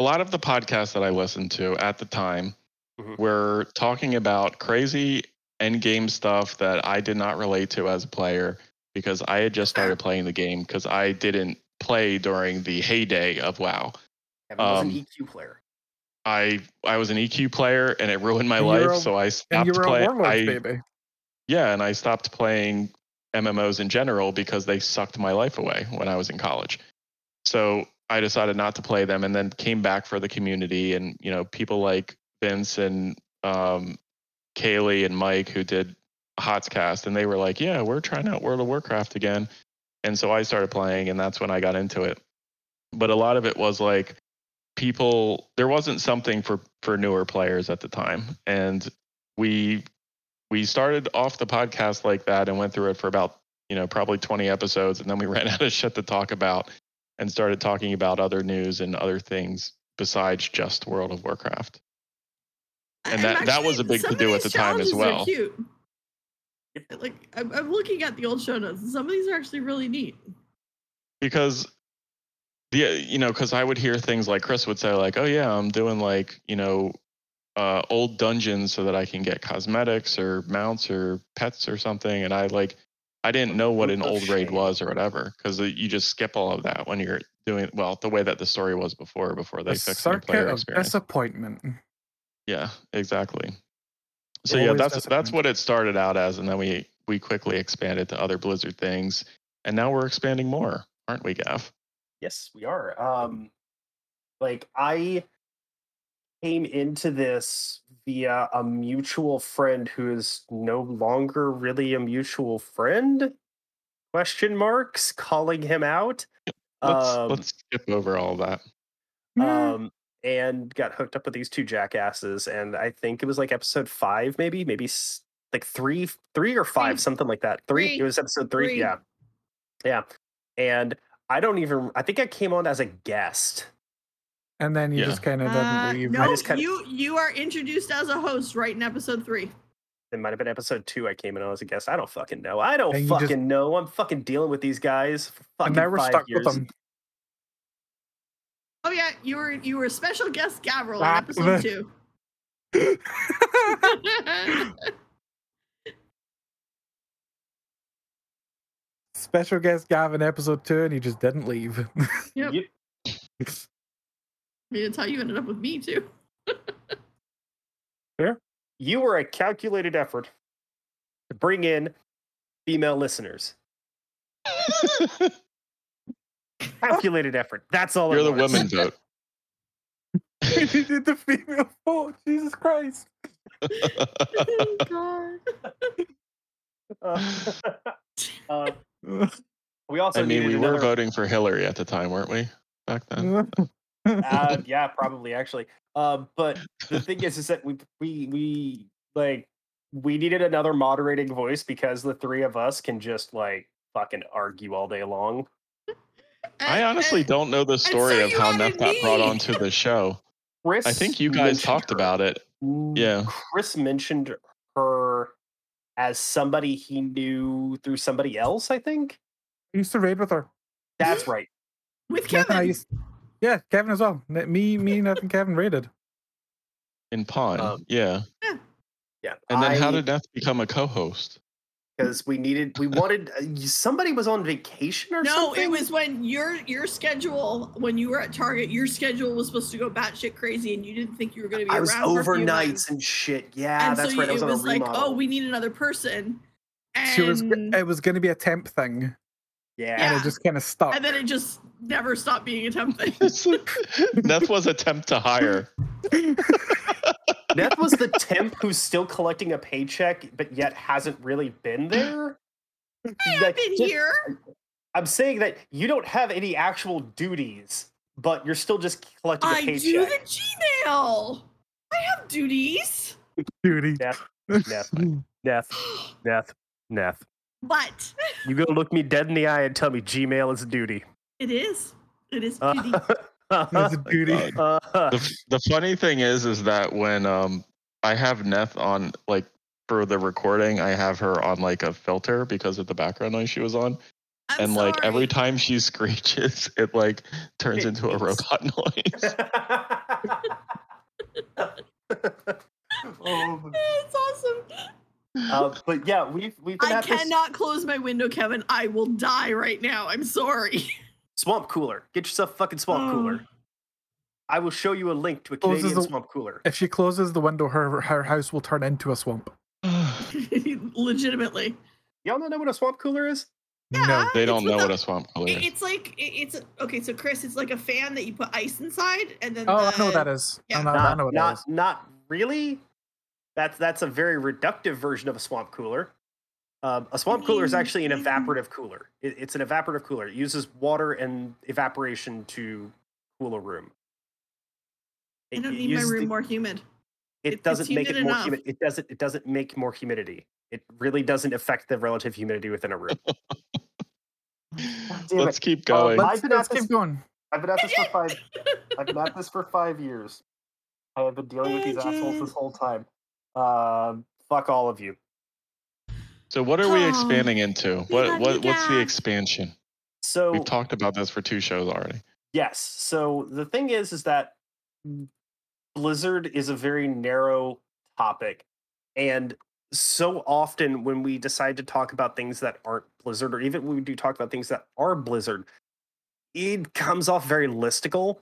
lot of the podcasts that I listened to at the time, mm-hmm, were talking about crazy end game stuff that I did not relate to as a player because I had just started playing the game because I didn't play during the heyday of WoW. Kevin was an EQ player. I was an EQ player and it ruined my life, so I stopped playing. Yeah, and I stopped playing MMOs in general because they sucked my life away when I was in college. So I decided not to play them, and then came back for the community and, you know, people like Vince and Kaylee and Mike who did Hotscast, and they were like, yeah, we're trying out World of Warcraft again. And so I started playing, and that's when I got into it. But a lot of it was like people, there wasn't something for newer players at the time. And we started off the podcast like that and went through it for about, you know, probably 20 episodes. And then we ran out of shit to talk about and started talking about other news and other things besides just World of Warcraft. And that was a big to-do at the time as well. Are cute. Like, I'm looking at the old show notes, and some of these are actually really neat. Because, because I would hear things like Chris would say, like, oh, yeah, I'm doing, like, you know, old dungeons so that I can get cosmetics or mounts or pets or something. And I didn't know what an old raid was or whatever, because you just skip all of that when you're doing, well, the way that the story was before they fixed the player experience. Disappointment. Yeah, exactly. So yeah, that's what it started out as, and then we quickly expanded to other Blizzard things, and now we're expanding more, aren't we, Gav? Yes, we are. I came into this via a mutual friend who is no longer really a mutual friend? Question marks, calling him out. Let's skip over all that. And got hooked up with these two jackasses, and I think it was like episode 5, maybe like three or five, something like that. It was episode 3. Yeah. And I think I came on as a guest, and then you just kind of didn't leave. No, you are introduced as a host right in episode 3. It might have been episode 2. I came in on as a guest. I don't fucking know. I'm fucking dealing with these guys for fucking 5 years. With them. Oh yeah, you were a special guest Gavril in episode 2. Special guest Gav in episode 2, and he just didn't leave. Yep. I mean, that's how you ended up with me too. Fair. You were a calculated effort to bring in female listeners. Calculated effort. That's all. You're the women's vote. He did the female vote. Jesus Christ. Oh, God. We also. I mean, we were voting for Hillary at the time, weren't we? Back then. Yeah, probably actually. But the thing is that we needed another moderating voice because the three of us can just like fucking argue all day long. I honestly don't know the story of how Neff got brought onto the show. Chris, I think you guys talked about it. Yeah. Chris mentioned her as somebody he knew through somebody else, I think. I used to raid with her. That's right. With Kevin. Yeah, Kevin as well. Me, Neff, and Kevin raided. In Pawn. Yeah. And then how did Neff become a co-host? because we wanted somebody was on vacation or something. No, it was when your schedule, when you were at Target, your schedule was supposed to go batshit crazy, and you didn't think you were going to be around. I was overnights and shit. Yeah, and that's so right. It was like, oh, we need another person. And it was going to be a temp thing. Yeah, and it just kind of stopped. And then it just never stopped being a temp thing. Neth was a temp to hire. Neth was the temp who's still collecting a paycheck, but yet hasn't really been there. I've been here. I'm saying that you don't have any actual duties, but you're still just collecting a paycheck. I do the Gmail. I have duties. Duty. Neth. But you gonna look me dead in the eye and tell me Gmail is a duty. It is. It is duty. It's a duty. The funny thing is that when I have Neth on, like, for the recording, I have her on like a filter because of the background noise she was on. Like every time she screeches, it like turns into a robot noise. Oh. It's awesome. But yeah, we've been I cannot close my window, Kevin. I will die right now. I'm sorry. Swamp cooler. Get yourself a fucking swamp cooler. I will show you a link to a Canadian swamp cooler. If she closes the window, her house will turn into a swamp. Legitimately. Y'all don't know what a swamp cooler is? Yeah, no, they don't know what a swamp cooler is. It's like, okay, so Chris, it's like a fan that you put ice inside, and then I know what that is. Yeah. I know what that is. Not really. That's a very reductive version of a swamp cooler. A swamp cooler is actually an evaporative cooler. It's an evaporative cooler. It uses water and evaporation to cool a room. I don't need my room more humid. It doesn't make it more humid. It doesn't make more humidity. It really doesn't affect the relative humidity within a room. Let's keep going. Let's keep going. I've been at this for 5 years. I have been dealing with these assholes this whole time. Fuck all of you. So what are we expanding into? What's the expansion? So we've talked about this for 2 shows already. Yes. So the thing is that Blizzard is a very narrow topic, and so often when we decide to talk about things that aren't Blizzard, or even when we do talk about things that are Blizzard, it comes off very listicle,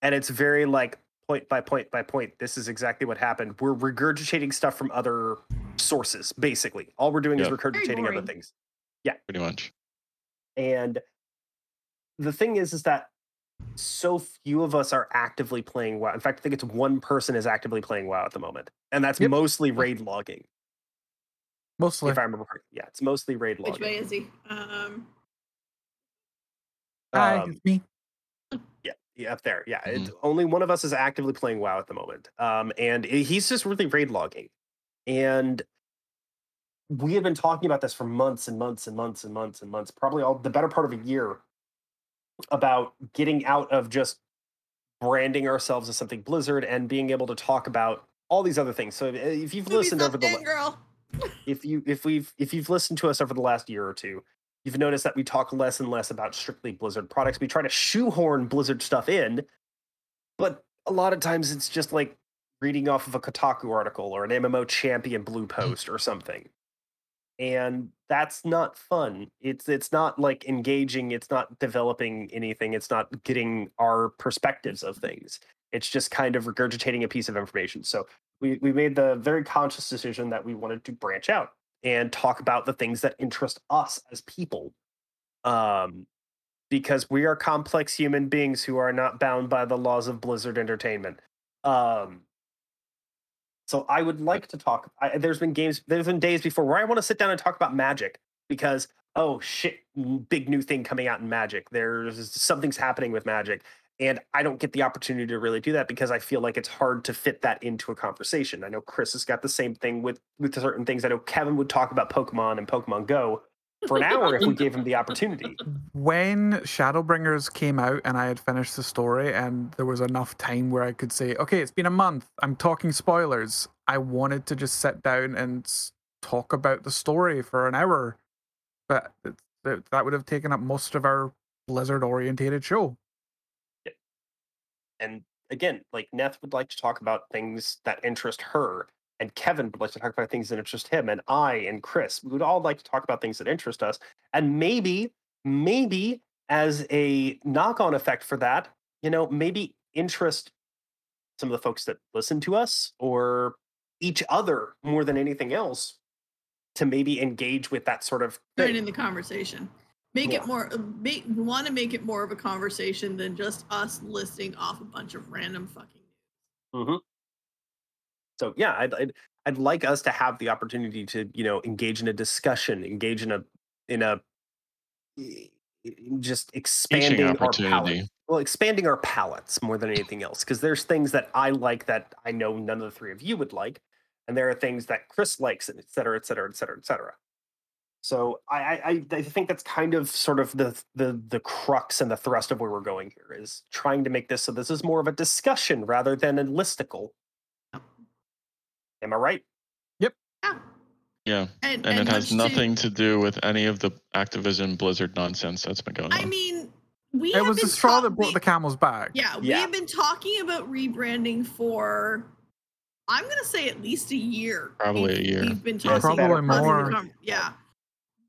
and it's very like, point by point by point, this is exactly what happened. We're regurgitating stuff from other sources, basically. All we're doing is regurgitating other things. Yeah. Pretty much. And the thing is that so few of us are actively playing WoW. In fact, I think it's 1 person is actively playing WoW at the moment. And that's mostly raid logging. Mostly. If I remember correctly. Yeah, it's mostly raid logging. Which way is he? Hi, it's me. Yeah, up there. Yeah, only one of us is actively playing WoW at the moment, and he's just really raid logging. And we have been talking about this for months and months and months and months and months, probably all the better part of a year, about getting out of just branding ourselves as something Blizzard and being able to talk about all these other things. So if you've listened over if you've listened to us over the last year or two, you've noticed that we talk less and less about strictly Blizzard products. We try to shoehorn Blizzard stuff in, but a lot of times it's just like reading off of a Kotaku article or an MMO Champion blue post or something. And that's not fun. It's not like engaging. It's not developing anything. It's not getting our perspectives of things. It's just kind of regurgitating a piece of information. So we made the very conscious decision that we wanted to branch out and talk about the things that interest us as people. Because we are complex human beings who are not bound by the laws of Blizzard Entertainment. So I would like to talk... there's been days before where I want to sit down and talk about Magic. Because, oh shit, big new thing coming out in Magic. Something's happening with Magic. And I don't get the opportunity to really do that because I feel like it's hard to fit that into a conversation. I know Chris has got the same thing with certain things. I know Kevin would talk about Pokemon and Pokemon Go for an hour if we gave him the opportunity. When Shadowbringers came out and I had finished the story and there was enough time where I could say, okay, it's been a month, I'm talking spoilers, I wanted to just sit down and talk about the story for an hour. But that would have taken up most of our Blizzard-oriented show. And again, like Neth would like to talk about things that interest her. and Kevin would like to talk about things that interest him, and I and Chris. We would all like to talk about things that interest us. And maybe as a knock-on effect for that, you know, maybe interest some of the folks that listen to us or each other more than anything else to maybe engage with that sort of thing. Right in the conversation. Make it more of a conversation than just us listing off a bunch of random fucking news. Mm-hmm. So yeah, I'd like us to have the opportunity to, you know, engage in a discussion, engage in a just expanding our palette. Well, expanding our palettes more than anything else, because there's things that I like that I know none of the three of you would like, and there are things that Chris likes, and et cetera, et cetera, et cetera, et cetera. So I think that's kind of sort of the crux and the thrust of where we're going here is trying to make this so this is more of a discussion rather than a listicle. Am I right? Yep. Yeah. And it has nothing to do with any of the Activision Blizzard nonsense that's been going on. I mean, it was the straw that brought the camel's back. Yeah, we have been talking about rebranding for, I'm going to say at least a year. Probably a year. We've been talking about probably more. Yeah.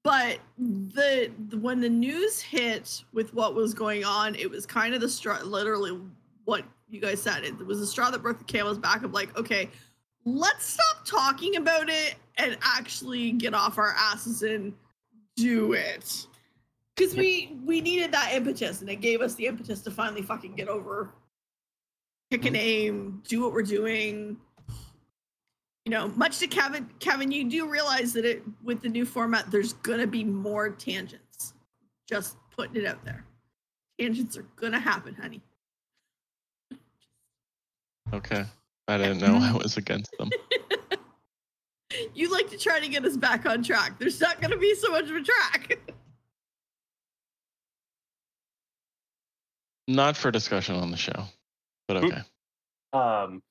But when the news hit with what was going on, it was kind of the straw, literally what you guys said. It was the straw that broke the camel's back of like, okay, let's stop talking about it and actually get off our asses and do it. Because we needed that impetus, and it gave us the impetus to finally fucking get over, pick an aim, do what we're doing. You know, much to Kevin, you do realize that with the new format, there's going to be more tangents. Just putting it out there. Tangents are going to happen, honey. Okay. I didn't know I was against them. You like to try to get us back on track. There's not going to be so much of a track. Not for discussion on the show, but okay. So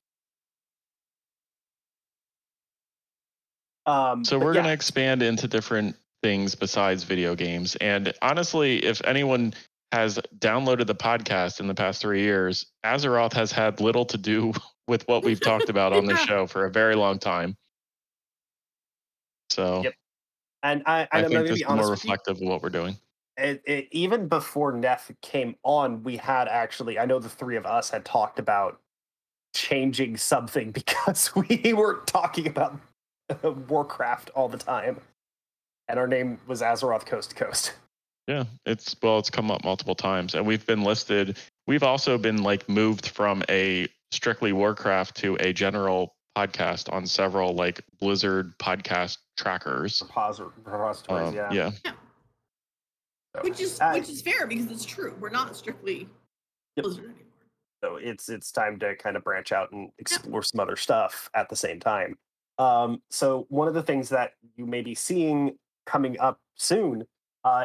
we're going to expand into different things besides video games. And honestly, if anyone has downloaded the podcast in the past 3 years, Azeroth has had little to do with what we've talked about on the show for a very long time. So, yep. And I think this is more reflective of what we're doing. It, even before Neff came on, we had actually, I know the three of us had talked about changing something because we were talking about Warcraft all the time. And our name was Azeroth Coast to Coast. Yeah, it's come up multiple times. And we've been listed. We've also been like moved from a strictly Warcraft to a general podcast on several like Blizzard podcast trackers. Repositories, yeah. So, which is fair because it's true. We're not strictly Blizzard anymore. So it's time to kind of branch out and explore some other stuff at the same time. So one of the things that you may be seeing coming up soon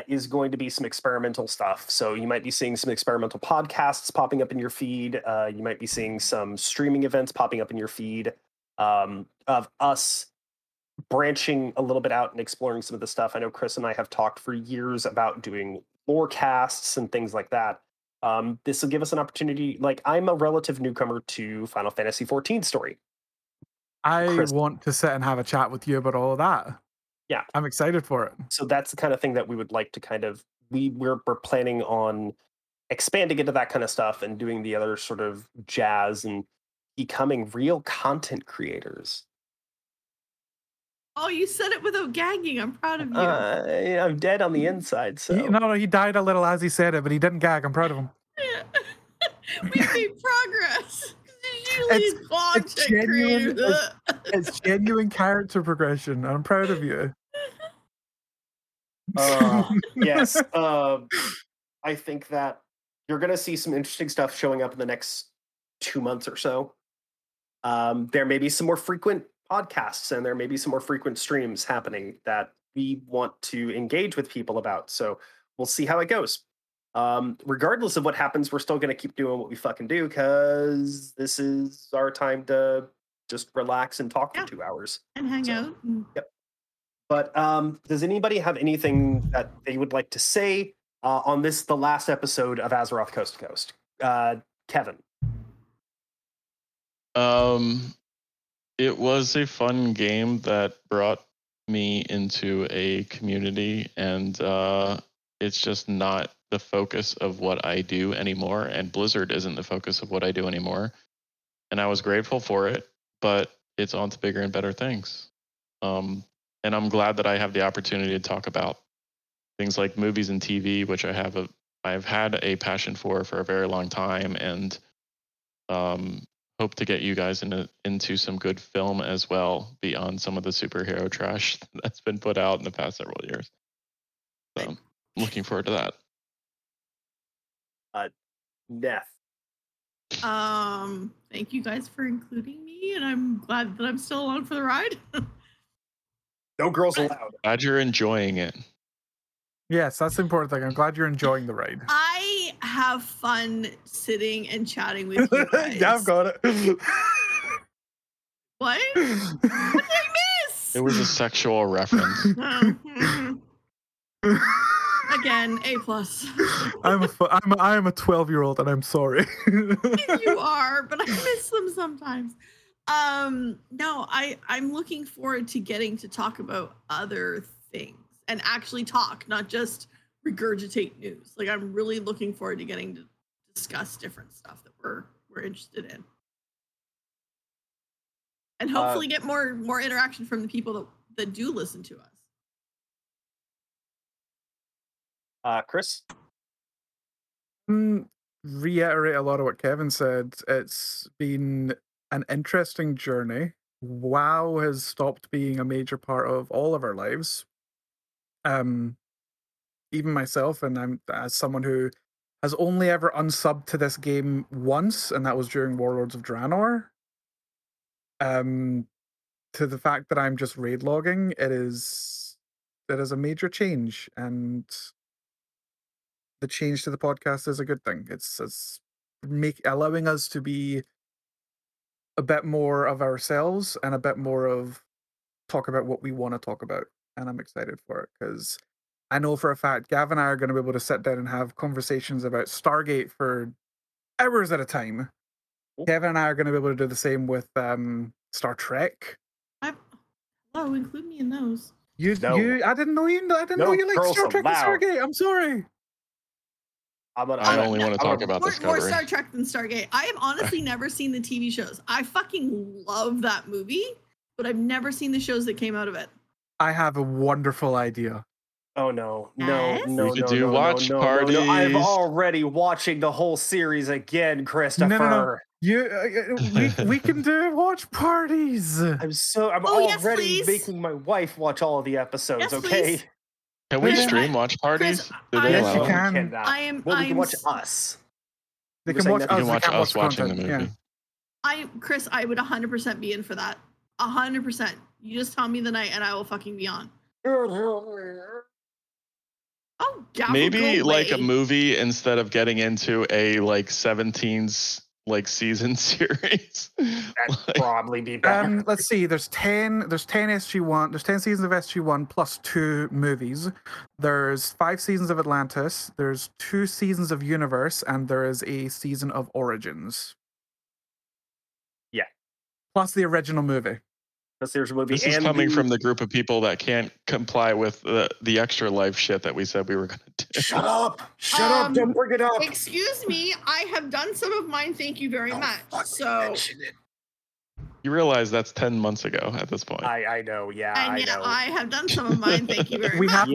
is going to be some experimental stuff. So you might be seeing some experimental podcasts popping up in your feed. You might be seeing some streaming events popping up in your feed of us branching a little bit out and exploring some of the stuff. I know Chris and I have talked for years about doing lore casts and things like that. This will give us an opportunity. Like, I'm a relative newcomer to Final Fantasy XIV story. Chris, want to sit and have a chat with you about all of that. Yeah. I'm excited for it. So that's the kind of thing that we would like to kind of, we're planning on expanding into that kind of stuff and doing the other sort of jazz and becoming real content creators. Oh, you said it without gagging. I'm proud of you. I'm dead on the inside. So he died a little as he said it, but he didn't gag. I'm proud of him. Yeah. We made progress. It's genuine character progression. I'm proud of you. Yes. I think that you're going to see some interesting stuff showing up in the next 2 months or so. There may be some more frequent podcasts and there may be some more frequent streams happening that we want to engage with people about. So we'll see how it goes. Regardless of what happens, we're still going to keep doing what we fucking do because this is our time to just relax and talk for 2 hours. And hang out. Yep. But does anybody have anything that they would like to say on this, the last episode of Azeroth Coast to Coast? Kevin. It was a fun game that brought me into a community, and it's just not the focus of what I do anymore, and Blizzard isn't the focus of what I do anymore. And I was grateful for it, but it's on to bigger and better things. And I'm glad that I have the opportunity to talk about things like movies and TV, which I have I've had a passion for a very long time, and hope to get you guys into some good film as well, beyond some of the superhero trash that's been put out in the past several years. So I'm looking forward to that. Death. Thank you guys for including me, and I'm glad that I'm still along for the ride. No girls allowed. Glad you're enjoying it. Yes, that's the important thing. I'm glad you're enjoying the ride. I have fun sitting and chatting with you guys. Yeah, I've got it. What? What did I miss? It was a sexual reference. Again, A+. I am a 12-year-old, and I'm sorry. You are, but I miss them sometimes. No, I'm looking forward to getting to talk about other things. And actually talk, not just regurgitate news. Like, I'm really looking forward to getting to discuss different stuff that we're interested in, and hopefully get more interaction from the people that do listen to us. Chris, reiterate a lot of what Kevin said. It's been an interesting journey. WoW has stopped being a major part of all of our lives. Even myself, and I'm as someone who has only ever unsubbed to this game once, and that was during Warlords of Draenor. To the fact that I'm just raid logging, it is a major change, and the change to the podcast is a good thing. It's allowing us to be a bit more of ourselves and a bit more of talk about what we want to talk about. And I'm excited for it, because I know for a fact Gav and I are going to be able to sit down and have conversations about Stargate for hours at a time. Oh. Kevin and I are going to be able to do the same with Star Trek. Include me in those. I didn't know you liked Star Trek and Stargate. I'm sorry. I only want to talk about Discovery. More Star Trek than Stargate. I have honestly never seen the TV shows. I fucking love that movie, but I've never seen the shows that came out of it. I have a wonderful idea. Oh, no. We should do watch parties. No. I'm already watching the whole series again, Christopher. No. We can do watch parties. I'm already making my wife watch all of the episodes, yes, okay? Please. Can we stream watch parties? Yes, you can. We can watch us. They can watch us watching the movie. Yeah. Chris, I would 100% be in for that. 100%. You just tell me the night, and I will fucking be on. Oh, yeah, maybe like a movie instead of getting into a like 17s like season series. That'd probably be better. Let's see. There's ten SG-1. There's 10 seasons of SG-1 plus 2 movies. There's 5 seasons of Atlantis. There's 2 seasons of Universe, and there is a season of Origins. Yeah. Plus the original movie. This is coming from the group of people that can't comply with the extra life shit that we said we were going to do. Shut up! Don't bring it up. Excuse me, I have done some of mine. Thank you very much. So you realize that's 10 months ago at this point. I know. Yeah, and I know. I have done some of mine. Thank you very much.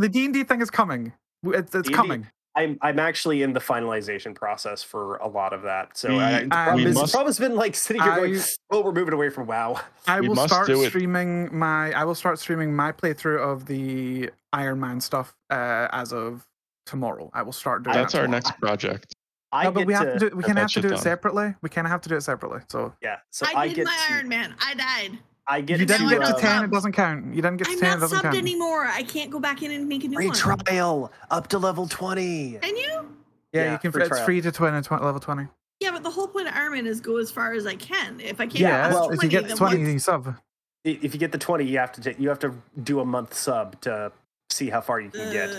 The D&D thing is coming. It's coming. I'm actually in the finalization process for a lot of that. So the problem's been like sitting here going, we're moving away from WoW. I will start streaming my playthrough of the Iron Man stuff as of tomorrow. I will start doing that. That's our next project. We have to do it separately. We kind of have to do it separately. So yeah. So I did my Iron Man. I died. You didn't get to 10, it doesn't count. I'm not subbed anymore. I can't go back in and make a new one. Free trial up to level 20. Can you? Yeah, you can. It's free to level 20. Yeah, but the whole point of Iron Man is go as far as I can. If I can't, if you get the 20, you sub. If you get the 20, you have to do a month sub to see how far you can get.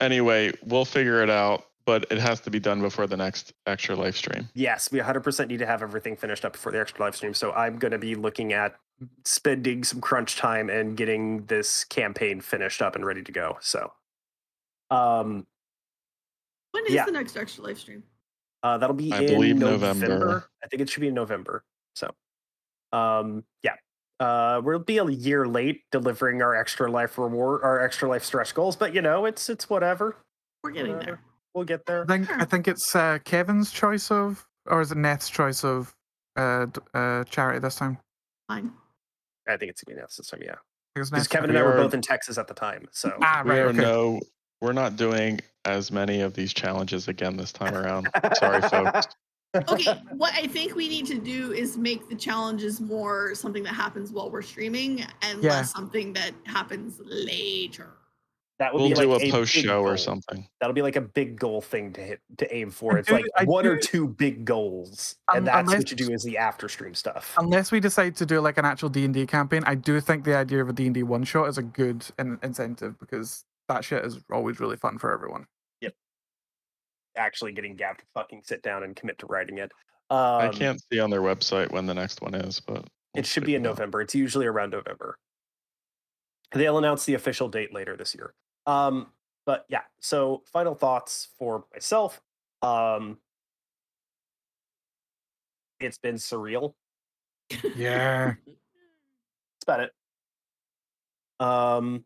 Anyway, we'll figure it out. but it has to be done before the next extra live stream. Yes, we 100% need to have everything finished up before the extra live stream. So I'm going to be looking at spending some crunch time and getting this campaign finished up and ready to go. So, when is the next extra live stream? That'll be in November. I think it should be in November. So, we'll be a year late delivering our extra life reward, our extra life stretch goals, but you know, it's whatever. We're getting there. We'll get there. I think it's Kevin's choice of, or is it Neth's choice of charity this time? Fine. I think it's gonna be Neth's this time. Yeah, because Kevin and I were both in Texas at the time, so we're not doing as many of these challenges again this time around. Sorry, folks. Okay, what I think we need to do is make the challenges more something that happens while we're streaming and less something that happens later. That would we'll do a post show goal or something. That'll be like a big goal thing to aim for. It's or two big goals, and that's what you do is the after stream stuff. Unless we decide to do like an actual D&D campaign, I do think the idea of a D&D one shot is a good incentive because that shit is always really fun for everyone. Actually getting Gav to fucking sit down and commit to writing it. I can't see on their website when the next one is, but it should be in November. It's usually around November. They'll announce the official date later this year. But yeah, so final thoughts for myself. It's been surreal. Yeah. That's about it.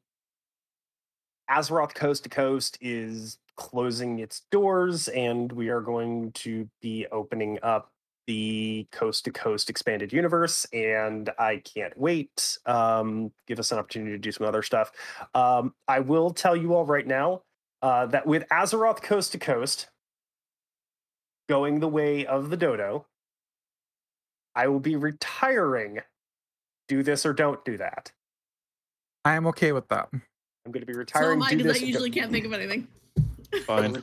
Azeroth Coast to Coast is closing its doors, and we are going to be opening up the Coast to Coast Expanded Universe, and I can't wait. Give us an opportunity to do some other stuff. I will tell you all right now that with Azeroth Coast to Coast going the way of the dodo, I will be retiring. Do this or don't do that. I am okay with that. I'm going to be retiring. So am I, because I usually can't think of anything. Fine.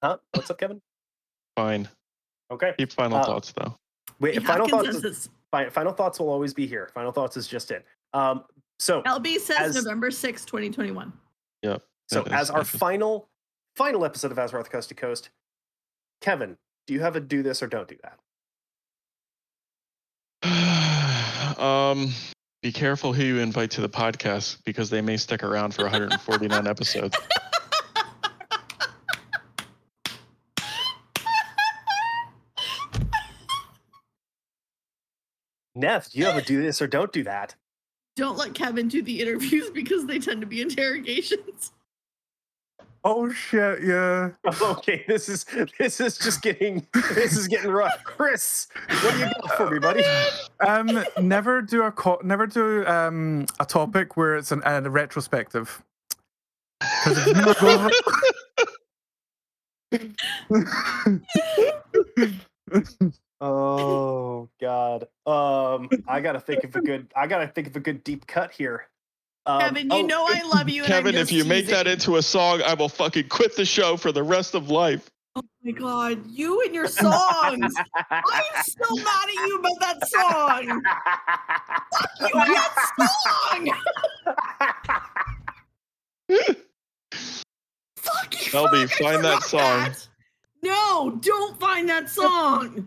Huh? What's up, Kevin? Fine. Okay. Keep final thoughts though. Wait, final thoughts will always be here. Final thoughts is just it. So LB says November 6, 2021. Yeah. So as our final episode of Azeroth Coast to Coast, Kevin, do you have a do this or don't do that? Be careful who you invite to the podcast because they may stick around for 149 episodes. Neth, you ever do this or don't do that? Don't let Kevin do the interviews because they tend to be interrogations. Oh shit, yeah. Okay, this is just getting rough. Chris, what do you got for me, buddy? Never do a topic where it's a retrospective. Oh God. I gotta think of a good deep cut here. Kevin, you know I love you. And Kevin, if you make that into a song, I will fucking quit the show for the rest of life. Oh my God, you and your songs. I'm so mad at you about that song. Fuck you and that song. Fuck you. Elby, find that song. No, don't find that song.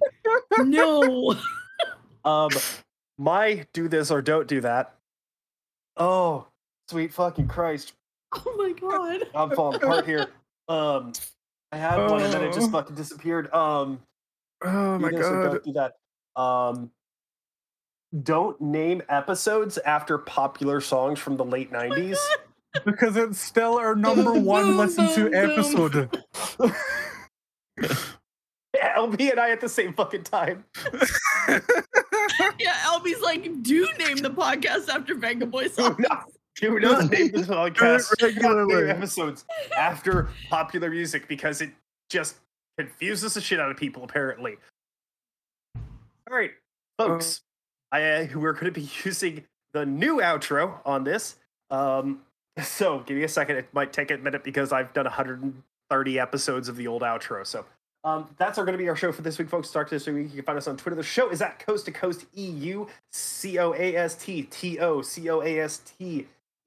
No. My do this or don't do that. Oh, sweet fucking Christ. Oh my God. I'm falling apart here. I had one and then it just fucking disappeared. Oh my God. Don't do that. Don't name episodes after popular songs from the late 90s. Oh because it's still our number one listen to episode. Yeah, LB and I at the same fucking time. Yeah, LB's like, do name the podcast after Vanga Boy songs. Do not name this podcast regularly episodes after popular music because it just confuses the shit out of people, apparently. All right, folks, we're going to be using the new outro on this. So give me a second. It might take a minute because I've done 130 episodes of the old outro. So that's going to be our show for this week, folks. Start this week. You can find us on Twitter. The show is at Coast to Coast EU, COAST TOCOAST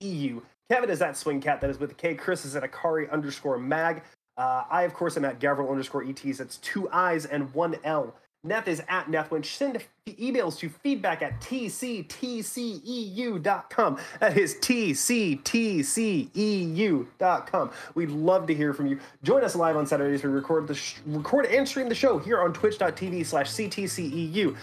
EU. Kevin is at SwingCat, that is with a K. Chris is at Akari _mag. I, of course, am at Gavril underscore ETs. That's 2 I's and 1 L. Neth is at Nethwinch. Send emails to feedback at tctceu.com. That is tctceu.com. We'd love to hear from you. Join us live on Saturdays. We record and stream the show here on twitch.tv/ctceu.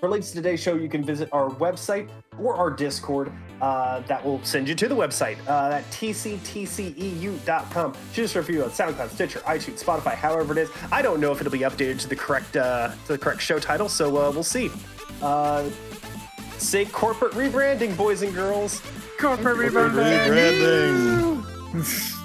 For links to today's show, you can visit our website or our Discord. That will send you to the website at tctceu.com. Shoot us a review on SoundCloud, Stitcher, iTunes, Spotify, however it is. I don't know if it'll be updated to the correct show title, so we'll see. Say corporate rebranding, boys and girls. Corporate rebranding.